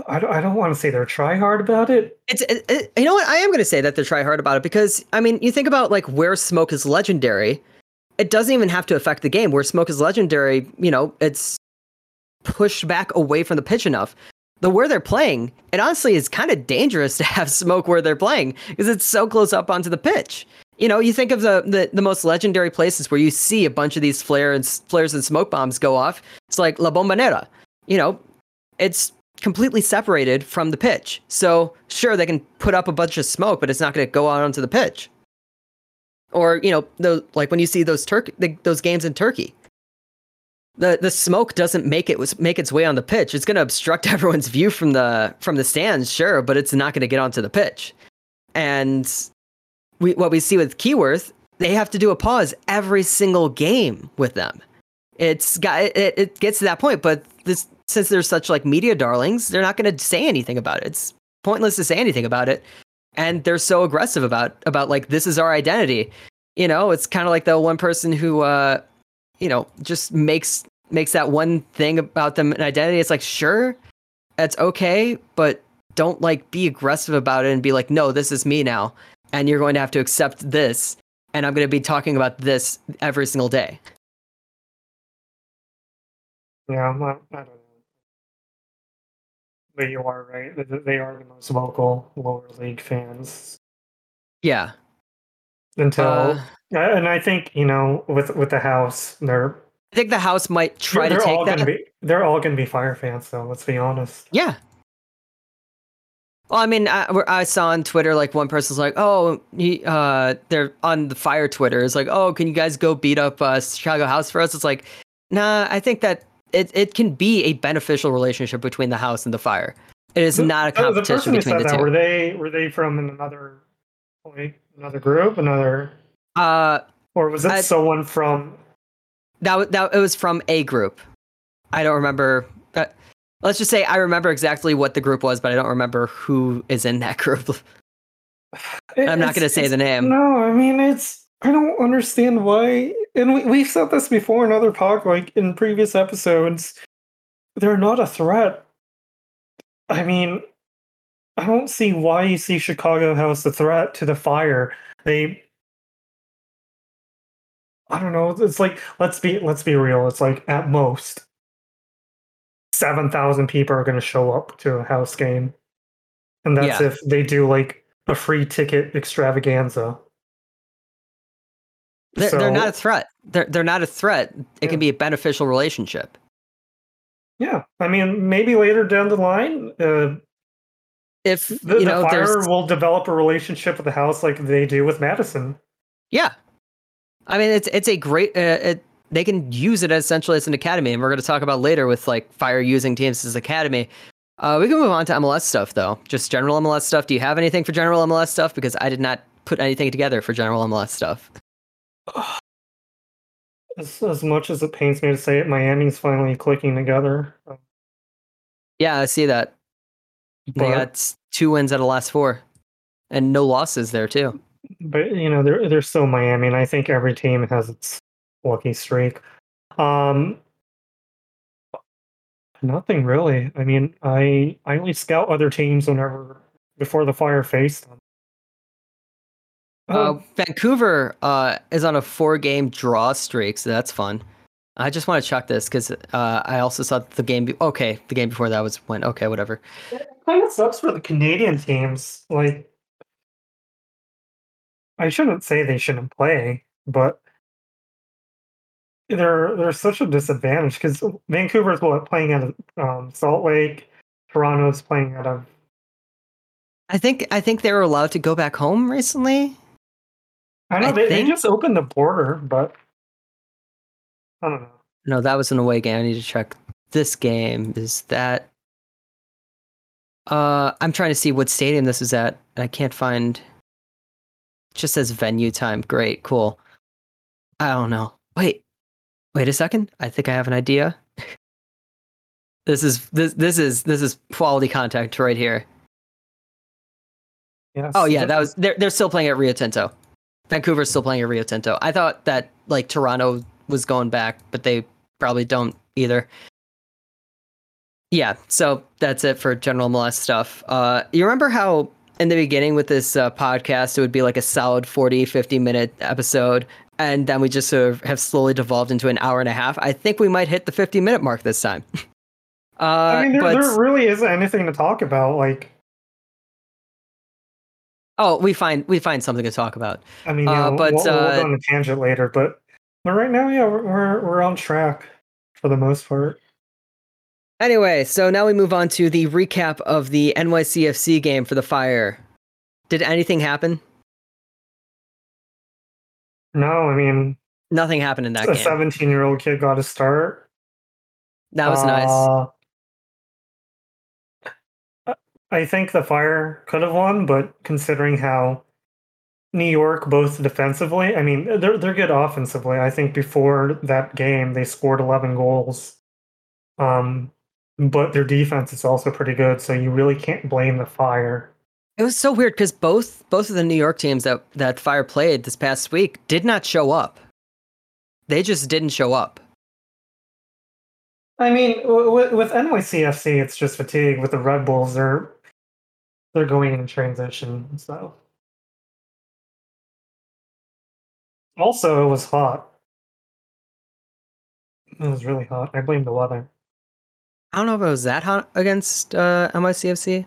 I don't, I don't want to say they're try hard about it. It's it, it, you know what I am going to say that they're try hard about it because I mean you think about like where smoke is legendary. It doesn't even have to affect the game. Where smoke is legendary, you know, it's pushed back away from the pitch enough. The where they're playing, it honestly is kind of dangerous to have smoke where they're playing because it's so close up onto the pitch. You know, you think of the, the, the most legendary places where you see a bunch of these flares, flares and smoke bombs go off. It's like La Bombonera. You know, it's completely separated from the pitch. So sure, they can put up a bunch of smoke, but it's not going to go out onto the pitch. Or, you know, those, like when you see those Turk the, those games in Turkey, the the smoke doesn't make it make its way on the pitch. It's going to obstruct everyone's view from the from the stands, sure, but it's not going to get onto the pitch. And we what we see with Keyworth, they have to do a pause every single game with them. It's got it, it gets to that point, but this since they're such like media darlings, they're not going to say anything about it. It's pointless to say anything about it. And they're so aggressive about about like, this is our identity. You know, it's kind of like the one person who, uh, you know, just makes makes that one thing about them an identity. It's like, sure, that's okay, but don't like be aggressive about it and be like, no, this is me now. And you're going to have to accept this. And I'm going to be talking about this every single day. Yeah, I'm not, I don't know. But you are right. They are the most vocal lower league fans. Yeah. Until uh, and I think, you know, with with the house, they're. I think the house might try to take that. Be, they're all going to be Fire fans, though. Let's be honest. Yeah. Well, I mean, I, I saw on Twitter, like one person's like, "Oh, he, uh, they're on the Fire Twitter." It's like, "Oh, can you guys go beat up uh, Chicago House for us?" It's like, nah. I think that. It it can be a beneficial relationship between the house and the Fire. It is not a competition between the two. Were they were they from another another group, another? Uh, or was it someone from? That that it was from a group. I don't remember. Uh, let's just say I remember exactly what the group was, but I don't remember who is in that group. I'm not going to say the name. No, I mean it's. I don't understand why, and we, we've said this before in other pod, like in previous episodes, they're not a threat. I mean, I don't see why you see Chicago House a threat to the Fire. They, I don't know, it's like, let's be let's be real, it's like at most seven thousand people are going to show up to a house game. And that's yeah. if they do like a free ticket extravaganza. They're, so, they're not a threat. They're they're not a threat. It yeah. can be a beneficial relationship. Yeah, I mean, maybe later down the line, uh, if the, you know, the Fire will develop a relationship with the house like they do with Madison. Yeah, I mean, it's it's a great. Uh, it, they can use it essentially as an academy, and we're going to talk about later with like Fire using teams as academy. Uh, we can move on to M L S stuff though. Just general M L S stuff. Do you have anything for general M L S stuff? Because I did not put anything together for general M L S stuff. As, as much as it pains me to say it, Miami's finally clicking together. Yeah, I see that. But they got two wins out of the last four, and no losses there too. But you know, they're they're still Miami, and I think every team has its lucky streak. Um, nothing really. I mean, I I only scout other teams whenever before the Fire faced them. Uh, Vancouver uh, is on a four-game draw streak, so that's fun. I just want to check this because uh, I also saw the game. Be- okay, the game before that was when. Okay, whatever. It kind of sucks for the Canadian teams. Like, I shouldn't say they shouldn't play, but they're they're such a disadvantage because Vancouver's what playing out of um, Salt Lake, Toronto's playing out of. I think I think they were allowed to go back home recently. I know, I they, think... they just opened the border, but I don't know. No, that was an away game. I need to check this game. Is that... Uh, I'm trying to see what stadium this is at, and I can't find... It just says venue time. Great, cool. I don't know. Wait. Wait a second. I think I have an idea. This is this this is this is quality contact right here. Yes. Oh yeah, that was they're they're still playing at Rio Tinto. Vancouver's still playing at Rio Tinto. I thought that like Toronto was going back, but they probably don't either. Yeah, so that's it for general M L S stuff. Uh, you remember how in the beginning with this uh, podcast, it would be like a solid forty, fifty minute episode, and then we just sort of have slowly devolved into an hour and a half. I think we might hit the fifty minute mark this time. uh, I mean, there, but... there really isn't anything to talk about, like. Oh, we find we find something to talk about. I mean, yeah, uh, but we'll, we'll uh, go on a tangent later. But right now, yeah, we're we're on track for the most part. Anyway, so now we move on to the recap of the N Y C F C game for the Fire. Did anything happen? No, I mean... Nothing happened in that game. A seventeen-year-old kid got a start. That was uh, nice. I think the Fire could have won, but considering how New York, both defensively... I mean, they're, they're good offensively. I think before that game, they scored eleven goals. Um, but their defense is also pretty good, so you really can't blame the Fire. It was so weird because both both of the New York teams that, that Fire played this past week did not show up. They just didn't show up. I mean, w- with N Y C F C, it's just fatigue. With the Red Bulls, they're they're going in transition. So also, it was hot. It was really hot. I blame the weather. I don't know if it was that hot against uh, N Y C F C.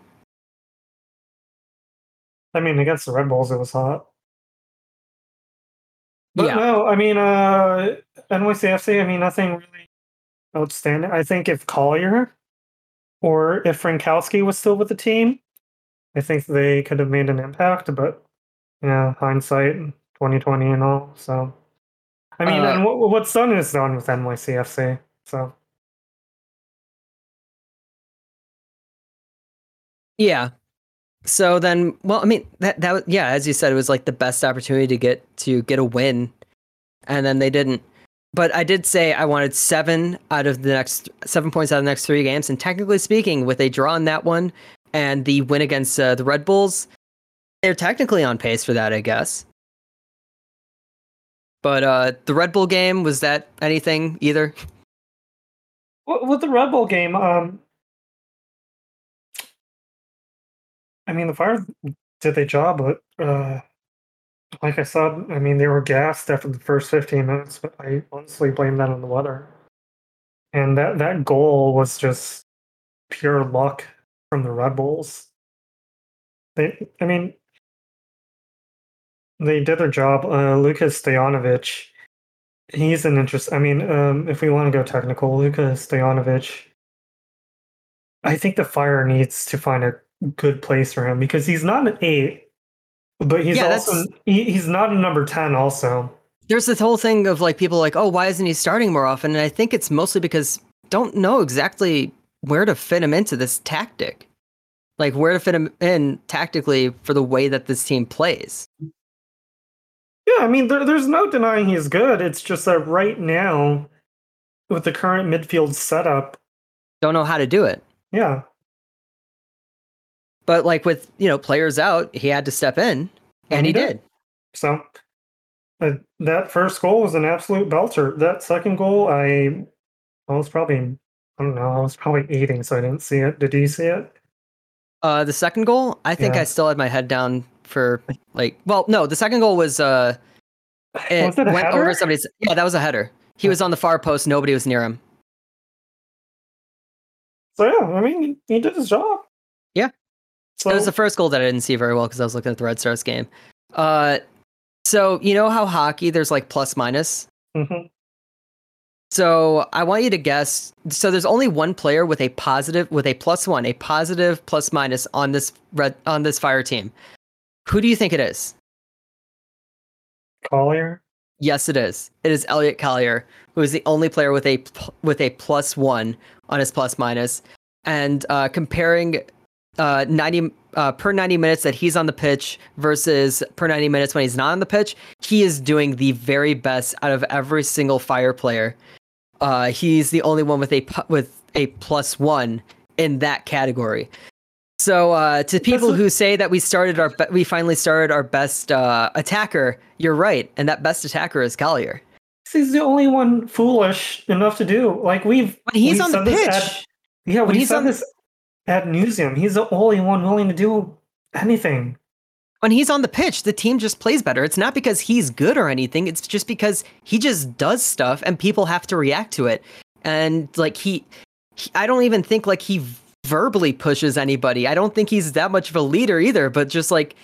I mean, against the Red Bulls, it was hot. But yeah. no, I mean, uh, N Y C F C, I mean, nothing really outstanding. I think if Collier or if Frankowski was still with the team, I think they could have made an impact. But, you know, hindsight, twenty twenty and all. So, I mean, uh, and what, what's done is done with N Y C F C. So. Yeah. So then, well, I mean, that, that yeah, as you said, it was like the best opportunity to get to get a win, and then they didn't. But I did say I wanted seven out of the next seven points out of the next three games, and technically speaking, with a draw in that one and the win against uh, the Red Bulls, they're technically on pace for that, I guess. But uh, the Red Bull game, was that anything either? With the Red Bull game, um. I mean, the Fire did their job, but uh, like I said, I mean, they were gassed after the first fifteen minutes, but I honestly blame that on the weather. And that, that goal was just pure luck from the Red Bulls. They, I mean, they did their job. Uh, Lukas Stojanovic, he's an interest. I mean, um, if we want to go technical, Lukas Stojanovic, I think the Fire needs to find a good place for him because he's not an eight, but he's yeah, also he, he's not a number ten. Also, there's this whole thing of like people like, oh, why isn't he starting more often? And I think it's mostly because don't know exactly where to fit him into this tactic, like where to fit him in tactically for the way that this team plays. Yeah, I mean, there, there's no denying he's good. It's just that right now, with the current midfield setup, don't know how to do it. Yeah. But like with, you know, players out, he had to step in, and, and he did. did. So uh, that first goal was an absolute belter. That second goal, I, I was probably, I don't know, I was probably eating, so I didn't see it. Did you see it? Uh, the second goal, I think yeah. I still had my head down for like, well, no, the second goal was uh, it, was it a went header? Over somebody's. Yeah, that was a header. He was on the far post. Nobody was near him. So yeah, I mean, he did his job. Yeah. So, it was the first goal that I didn't see very well because I was looking at the Red Stars game. Uh, so, you know how hockey, there's like plus minus? Mm-hmm. So, I want you to guess. So, there's only one player with a positive, with a plus one, a positive plus minus on this red on this Fire team. Who do you think it is? Collier? Yes, it is. It is Elliot Collier, who is the only player with a, with a plus one on his plus minus. And uh, comparing... Uh, ninety uh, per ninety minutes that he's on the pitch versus per ninety minutes when he's not on the pitch, he is doing the very best out of every single Fire player. Uh, he's the only one with a with a plus one in that category. So uh, to people who say that we started our be- we finally started our best uh, attacker, you're right, and that best attacker is Collier. He's the only one foolish enough to do like we've when he's we've on the pitch. At, yeah, when, when he's on this. At Newsium, he's the only one willing to do anything. When he's on the pitch, the team just plays better. It's not because he's good or anything. It's just because he just does stuff and people have to react to it. And like he, he I don't even think like he verbally pushes anybody. I don't think he's that much of a leader either, but just like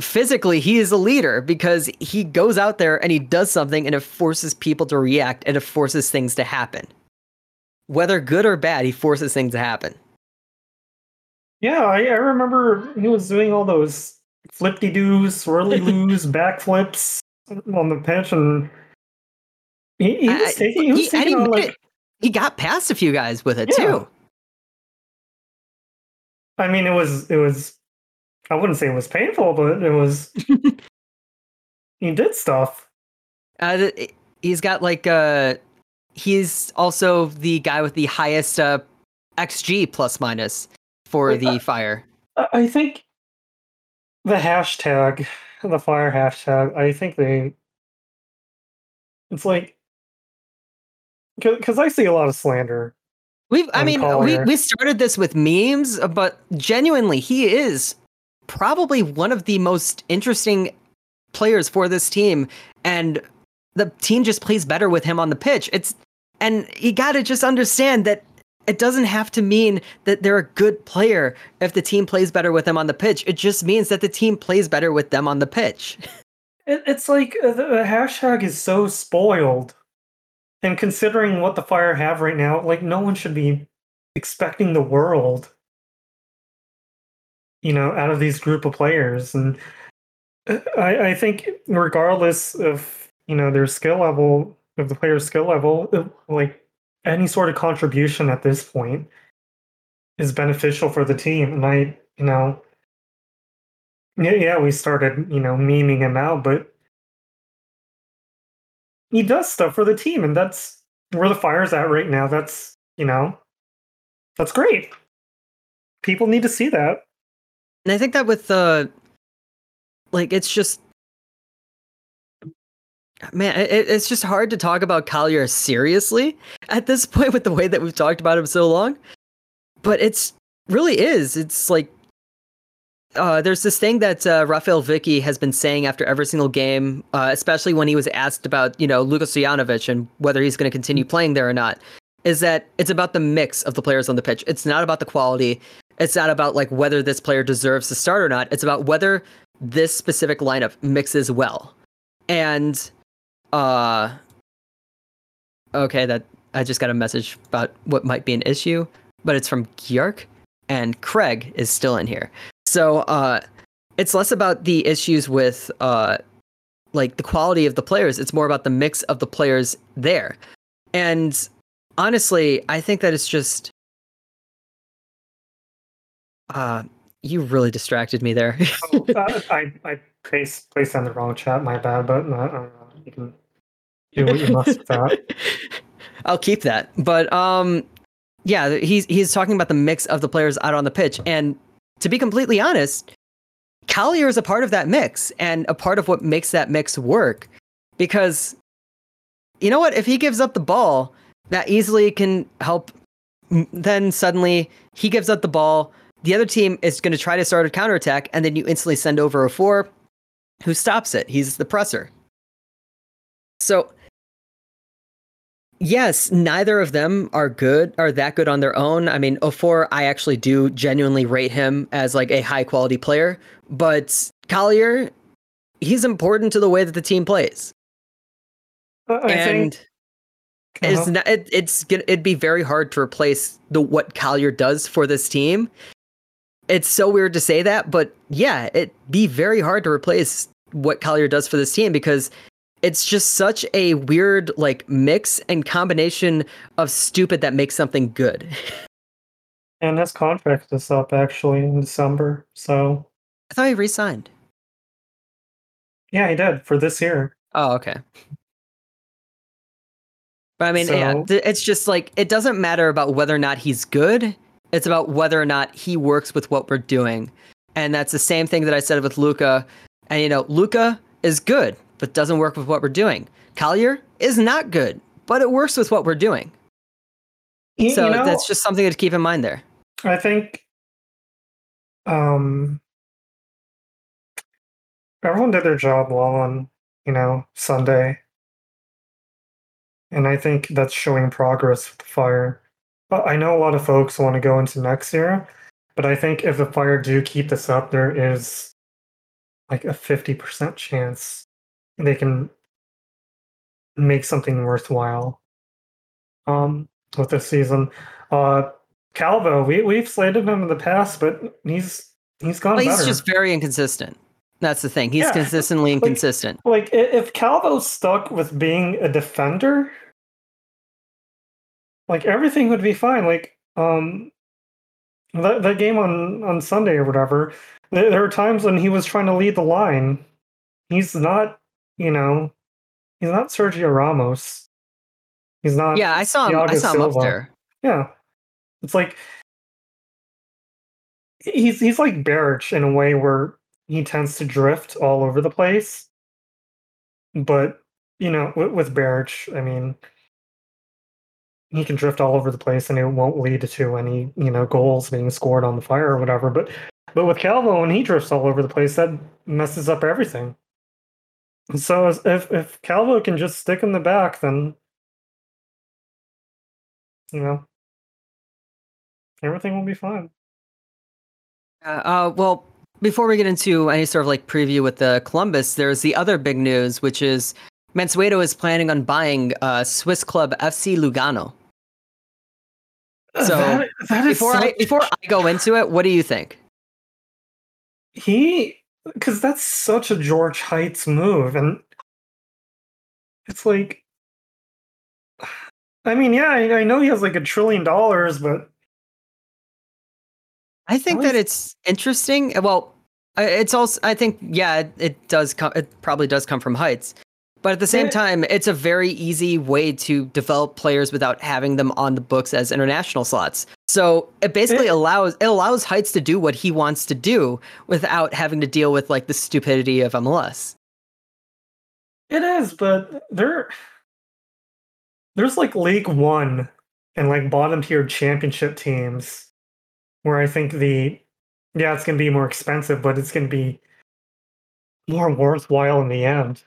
physically, he is a leader because he goes out there and he does something and it forces people to react and it forces things to happen. whether good or bad, he forces things to happen. Yeah, I, I remember he was doing all those flip-de-doos, swirly-loos, backflips on the pitch, and he, he was I, taking, he was he, taking on, like... It. He got past a few guys with it, yeah. too. I mean, it was, it was, I wouldn't say it was painful, but it was, he did stuff. Uh, he's got like, uh, he's also the guy with the highest uh, X G plus minus for the uh, Fire. I think the hashtag, the Fire hashtag, I think they, it's like, because I see a lot of slander. We've, I mean, we, we started this with memes, but genuinely, he is probably one of the most interesting players for this team, and the team just plays better with him on the pitch. It's, and you got to just understand that it doesn't have to mean that they're a good player if the team plays better with them on the pitch. It just means that the team plays better with them on the pitch. It, it's like the, the hashtag is so spoiled. And considering what the Fire have right now, like, no one should be expecting the world, you know, out of these group of players. And I, I think regardless of, you know, their skill level, of the player's skill level, like, any sort of contribution at this point is beneficial for the team. And I, you know, yeah, yeah, we started, you know, memeing him out, but he does stuff for the team, and that's where the Fire's at right now. That's, you know, that's great. People need to see that. And I think that with the, uh, like, it's just, man, it, it's just hard to talk about Collier seriously at this point with the way that we've talked about him so long. But it's really is. It's like, Uh, there's this thing that uh, Rafael Vicky has been saying after every single game, uh, especially when he was asked about, you know, Luka Stojanovic and whether he's going to continue playing there or not, is that it's about the mix of the players on the pitch. It's not about the quality. It's not about, like, whether this player deserves to start or not. It's about whether this specific lineup mixes well. And, uh, okay, that I just got a message about what might be an issue, but it's from Gjerk, and Craig is still in here. So uh, it's less about the issues with uh, like the quality of the players. It's more about the mix of the players there. And honestly, I think that it's just uh, you really distracted me there. oh, uh, I, I placed placed on the wrong chat. My bad, but no, I don't know. You can do what you must with that. I'll keep that. But um, yeah, he's he's talking about the mix of the players out on the pitch. And to be completely honest, Collier is a part of that mix and a part of what makes that mix work. Because, you know what, if he gives up the ball, that easily can help. Then suddenly he gives up the ball. The other team is going to try to start a counterattack, and then you instantly send over a four who stops it. He's the presser. So, yes, neither of them are good, are that good on their own. I mean, Ofor, I actually do genuinely rate him as like a high quality player, but Collier, he's important to the way that the team plays. I and think, uh-huh. it's not, it, it's it'd be very hard to replace the what Collier does for this team. It's so weird to say that, but yeah, it'd be very hard to replace what Collier does for this team, because it's just such a weird, like, mix and combination of stupid that makes something good. And his contract is up, actually, in December, so... I thought he re-signed. Yeah, he did, for this year. Oh, okay. But, I mean, so... yeah, it's just, like, it doesn't matter about whether or not he's good. It's about whether or not he works with what we're doing. And that's the same thing that I said with Luka. And, you know, Luka is good, but doesn't work with what we're doing. Collier is not good, but it works with what we're doing. You, so you know, that's just something to keep in mind there. I think um, everyone did their job well on, you know, Sunday. And I think that's showing progress with the Fire. But I know a lot of folks want to go into next year, but I think if the Fire do keep this up, there is like a fifty percent chance they can make something worthwhile. Um, with this season. Uh, Calvo, we we've slated him in the past, but he's he's gone. Well, he's better. Just very inconsistent. That's the thing. He's yeah. consistently inconsistent. Like, like if Calvo's stuck with being a defender, like everything would be fine. Like um, that that game on, on Sunday or whatever, there, there were times when he was trying to lead the line. He's not, you know, he's not Sergio Ramos. He's not. Yeah, I saw him. Thiago I saw him Silva. Up there. Yeah, it's like he's he's like Berich in a way where he tends to drift all over the place. But, you know, with, with Berich, I mean, he can drift all over the place and it won't lead to any, you know, goals being scored on the fire or whatever. But but with Calvo, when he drifts all over the place, that messes up everything. So if, if Calvo can just stick in the back, then, you know, everything will be fine. Uh, uh well... Before we get into any sort of like preview with the Columbus, there's the other big news, which is Mansueto is planning on buying uh, Swiss club F C Lugano. So that, that is before such... I before I go into it, what do you think? He, because that's such a George Hites move, and it's like, I mean, yeah, I, I know he has like a trillion dollars, but I think that it's interesting. Well, it's also, I think, yeah, it, it does come, it probably does come from Heights, but at the same time, it's a very easy way to develop players without having them on the books as international slots. So it basically it, allows, it allows Heights to do what he wants to do without having to deal with like the stupidity of M L S. It is, but there, there's like League One and like bottom tier championship teams where I think the, yeah, it's going to be more expensive, but it's going to be more worthwhile in the end.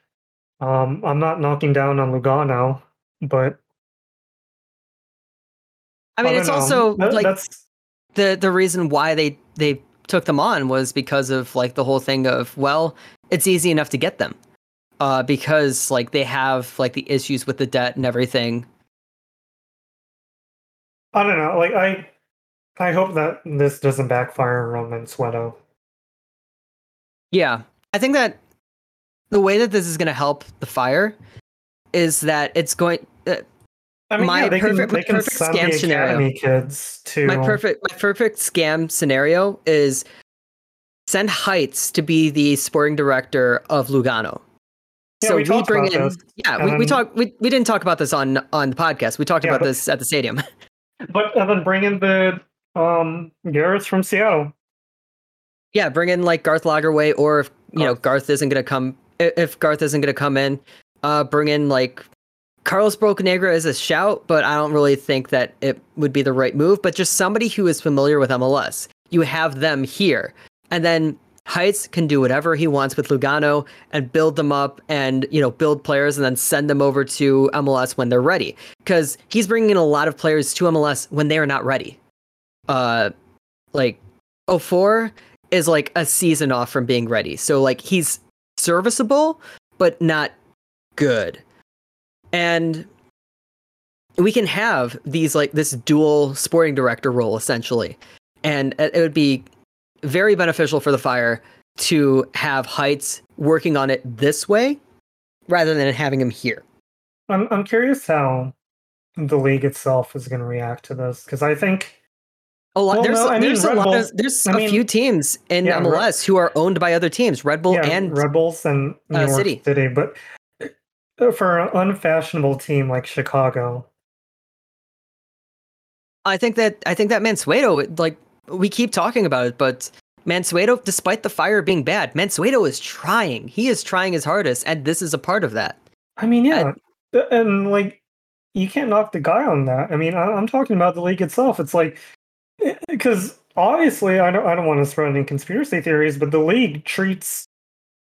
Um, I'm not knocking down on Lugano, but I mean, I it's know. also that, like that's... the the reason why they they took them on was because of like the whole thing of, well, it's easy enough to get them uh, because like they have like the issues with the debt and everything. I don't know, like I. I hope that this doesn't backfire on Mansueto. Yeah, I think that the way that this is going to help the fire is that it's going. Uh, I mean, my yeah, they perfect, can, they can perfect send scam the scenario. Kids to... My perfect, my perfect scam scenario is send Heights to be the sporting director of Lugano. Yeah, so we, we bring in. This. Yeah, we, then... we talk. We we didn't talk about this on on the podcast. We talked yeah, about but... this at the stadium. But and then bring in the. Um, Gareth's from Seattle. Yeah, bring in like Garth Lagerwey, or if you Garth. know Garth isn't gonna come, if Garth isn't gonna come in, uh, bring in like Carlos Bocanegra is a shout, but I don't really think that it would be the right move. But just somebody who is familiar with M L S, you have them here, and then Heights can do whatever he wants with Lugano and build them up, and you know build players, and then send them over to M L S when they're ready. Because he's bringing in a lot of players to M L S when they are not ready. Uh, like oh four is like a season off from being ready. So like he's serviceable, but not good. And we can have these like this dual sporting director role essentially. And it would be very beneficial for the Fire to have Heights working on it this way rather than having him here. I'm I'm curious how the league itself is going to react to this, because I think A lot. Well, there's no, I there's mean, a Red lot Bull, of there's I a mean, few teams in yeah, M L S Red, who are owned by other teams, Red Bull yeah, and Red Bulls and New uh, York City. City. But for an unfashionable team like Chicago, I think that I think that Mansueto, like we keep talking about it, but Mansueto, despite the Fire being bad, Mansueto is trying. He is trying his hardest, and this is a part of that. I mean, yeah, and, and like you can't knock the guy on that. I mean, I, I'm talking about the league itself. It's like. Because obviously, I don't, I don't want to throw any conspiracy theories, but the league treats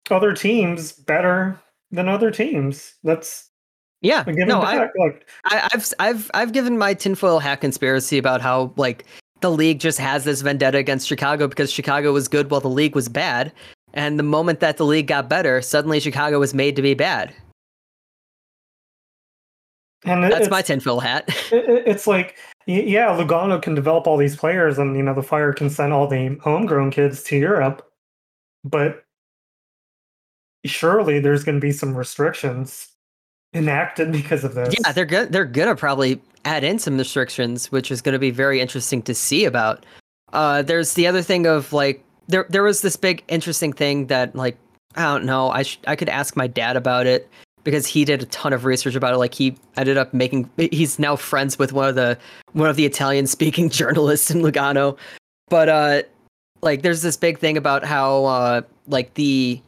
other teams better than other teams. That's yeah. No, I, like, I, I've I've I've given my tinfoil hat conspiracy about how like the league just has this vendetta against Chicago because Chicago was good while the league was bad, and the moment that the league got better, suddenly Chicago was made to be bad. And it, that's my tinfoil hat. it, it's like, yeah, Lugano can develop all these players, and you know the Fire can send all the homegrown kids to Europe, but surely there's going to be some restrictions enacted because of this. Yeah, they're good. They're gonna probably add in some restrictions, which is going to be very interesting to see about. Uh, there's the other thing of like there there was this big interesting thing that like I don't know I sh- I could ask my dad about it, because he did a ton of research about it. Like he ended up making, he's now friends with one of the, one of the Italian speaking journalists in Lugano. But uh, like, there's this big thing about how uh, like the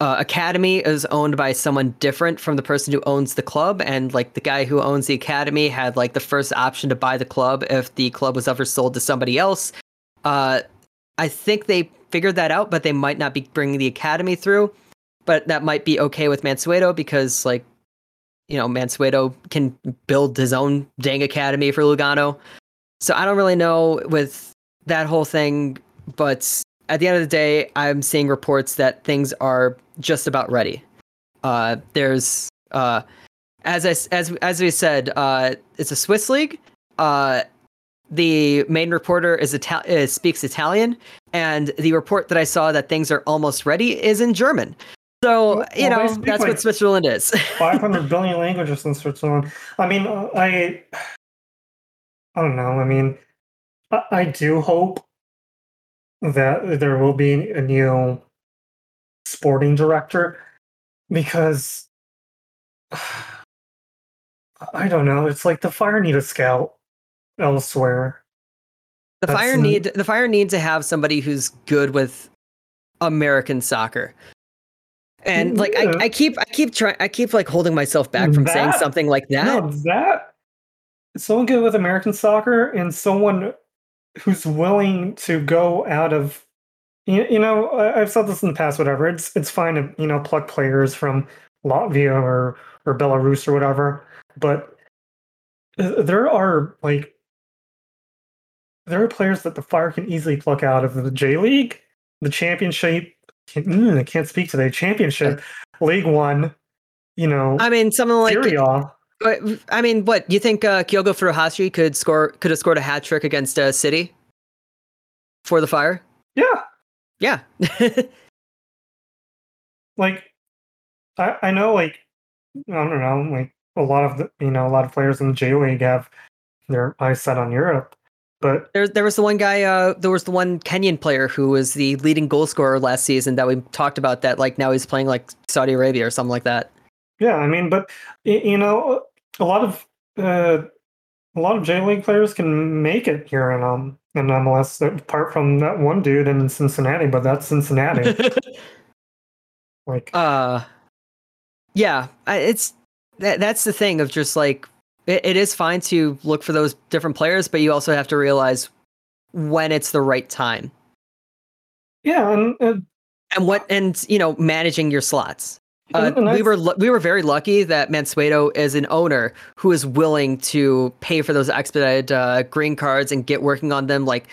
uh, academy is owned by someone different from the person who owns the club. And like the guy who owns the academy had like the first option to buy the club if the club was ever sold to somebody else. Uh, I think they figured that out, but they might not be bringing the academy through. But that might be okay with Mansueto, because, like, you know, Mansueto can build his own dang academy for Lugano. So I don't really know with that whole thing. But at the end of the day, I'm seeing reports that things are just about ready. Uh, there's, uh, as I, as as we said, uh, it's a Swiss league. Uh, the main reporter is Itali- uh, speaks Italian, and the report that I saw that things are almost ready is in German. So, you well, know, that's like what Switzerland is. five hundred billion languages in Switzerland. I mean, I... I don't know. I mean, I, I do hope that there will be a new sporting director, because I don't know. It's like the Fire need a scout elsewhere. The that's Fire need the Fire need to have somebody who's good with American soccer. And like yeah. I, I keep, I keep trying, I keep like holding myself back from that, saying something like that. No, that someone good with American soccer, and someone who's willing to go out of, you, you know, I've said this in the past. Whatever, it's it's fine to you know pluck players from Latvia or or Belarus or whatever, but there are like there are players that the Fire can easily pluck out of the J League, the Championship. I can't speak today. Championship, League One, you know. I mean, someone like Syria. I mean, what you think? Uh, Kyogo Furuhashi could score. Could have scored a hat trick against uh, City for the Fire. Yeah, yeah. Like, I, I know. Like, I don't know. Like a lot of the, you know, a lot of players in the J League have their eyes set on Europe. But there, there was the one guy. Uh, there was the one Kenyan player who was the leading goal scorer last season that we talked about. That like now he's playing like Saudi Arabia or something like that. Yeah, I mean, but you know, a lot of uh, a lot of J League players can make it here in um in M L S, apart from that one dude in Cincinnati. But that's Cincinnati. like, uh, yeah, it's that, that's the thing of just like. It is fine to look for those different players, but you also have to realize when it's the right time. Yeah, and and, and what and you know managing your slots. Uh, we were we were very lucky that Mansueto is an owner who is willing to pay for those expedited uh, green cards and get working on them. Like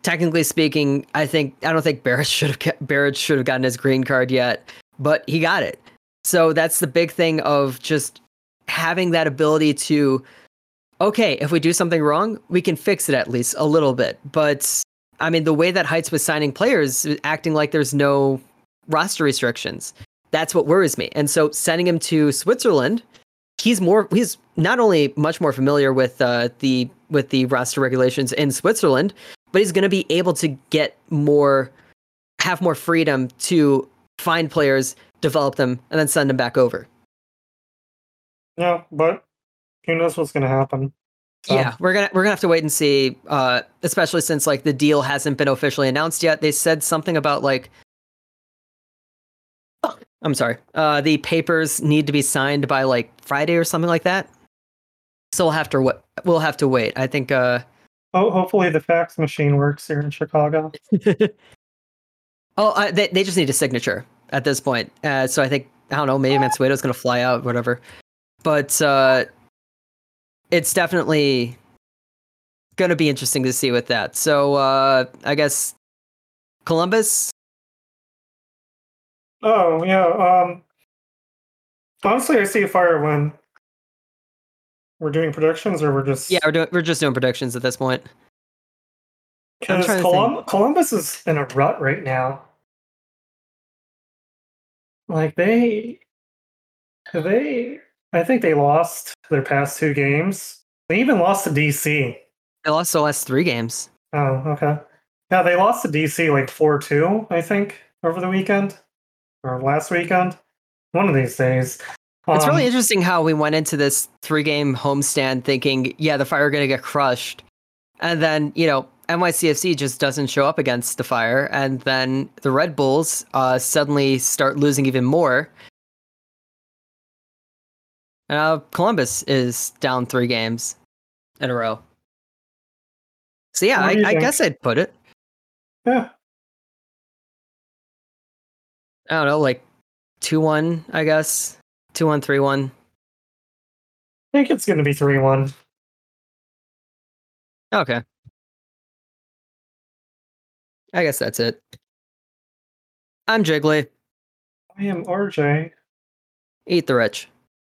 technically speaking, I think I don't think Barrett should have Barrett should have gotten his green card yet, but he got it. So that's the big thing of just. Having that ability to, okay, if we do something wrong, we can fix it at least a little bit. But I mean, the way that Heights was signing players, acting like there's no roster restrictions, that's what worries me. And so sending him to Switzerland, he's more, he's not only much more familiar with uh, the with the roster regulations in Switzerland, but he's going to be able to get more, have more freedom to find players, develop them, and then send them back over. Yeah, but who knows what's going to happen? So. Yeah, we're gonna we're gonna have to wait and see. Uh, especially since like the deal hasn't been officially announced yet. They said something about like, oh, I'm sorry, uh, the papers need to be signed by like Friday or something like that. So we'll have to w- we'll have to wait. I think. Uh, oh, hopefully the fax machine works here in Chicago. oh, uh, they they just need a signature at this point. Uh, so I think I don't know. Maybe Mansueto's going to fly out. Whatever. But uh, it's definitely going to be interesting to see with that. So uh, I guess Columbus? Oh, yeah. Um, honestly, I see a Fire win. We're doing predictions, or we're just yeah, we're doing we're just doing predictions at this point. Because Colum- Columbus is in a rut right now. Like they, they, I think they lost their past two games. They even lost to D C. They lost the last three games. Oh, okay. Yeah, they lost to D C like four two, I think, over the weekend or last weekend. One of these days. Um, it's really interesting how we went into this three-game homestand thinking, yeah, the Fire are going to get crushed. And then, you know, N Y C F C just doesn't show up against the Fire. And then the Red Bulls uh, suddenly start losing even more. And uh, Columbus is down three games in a row. So, yeah, I, I guess I'd put it. Yeah. I don't know, like two one, I guess. two one, three one. I think it's going to be three one. Okay. I guess that's it. I'm Jiggly. I am R J. Eat the rich.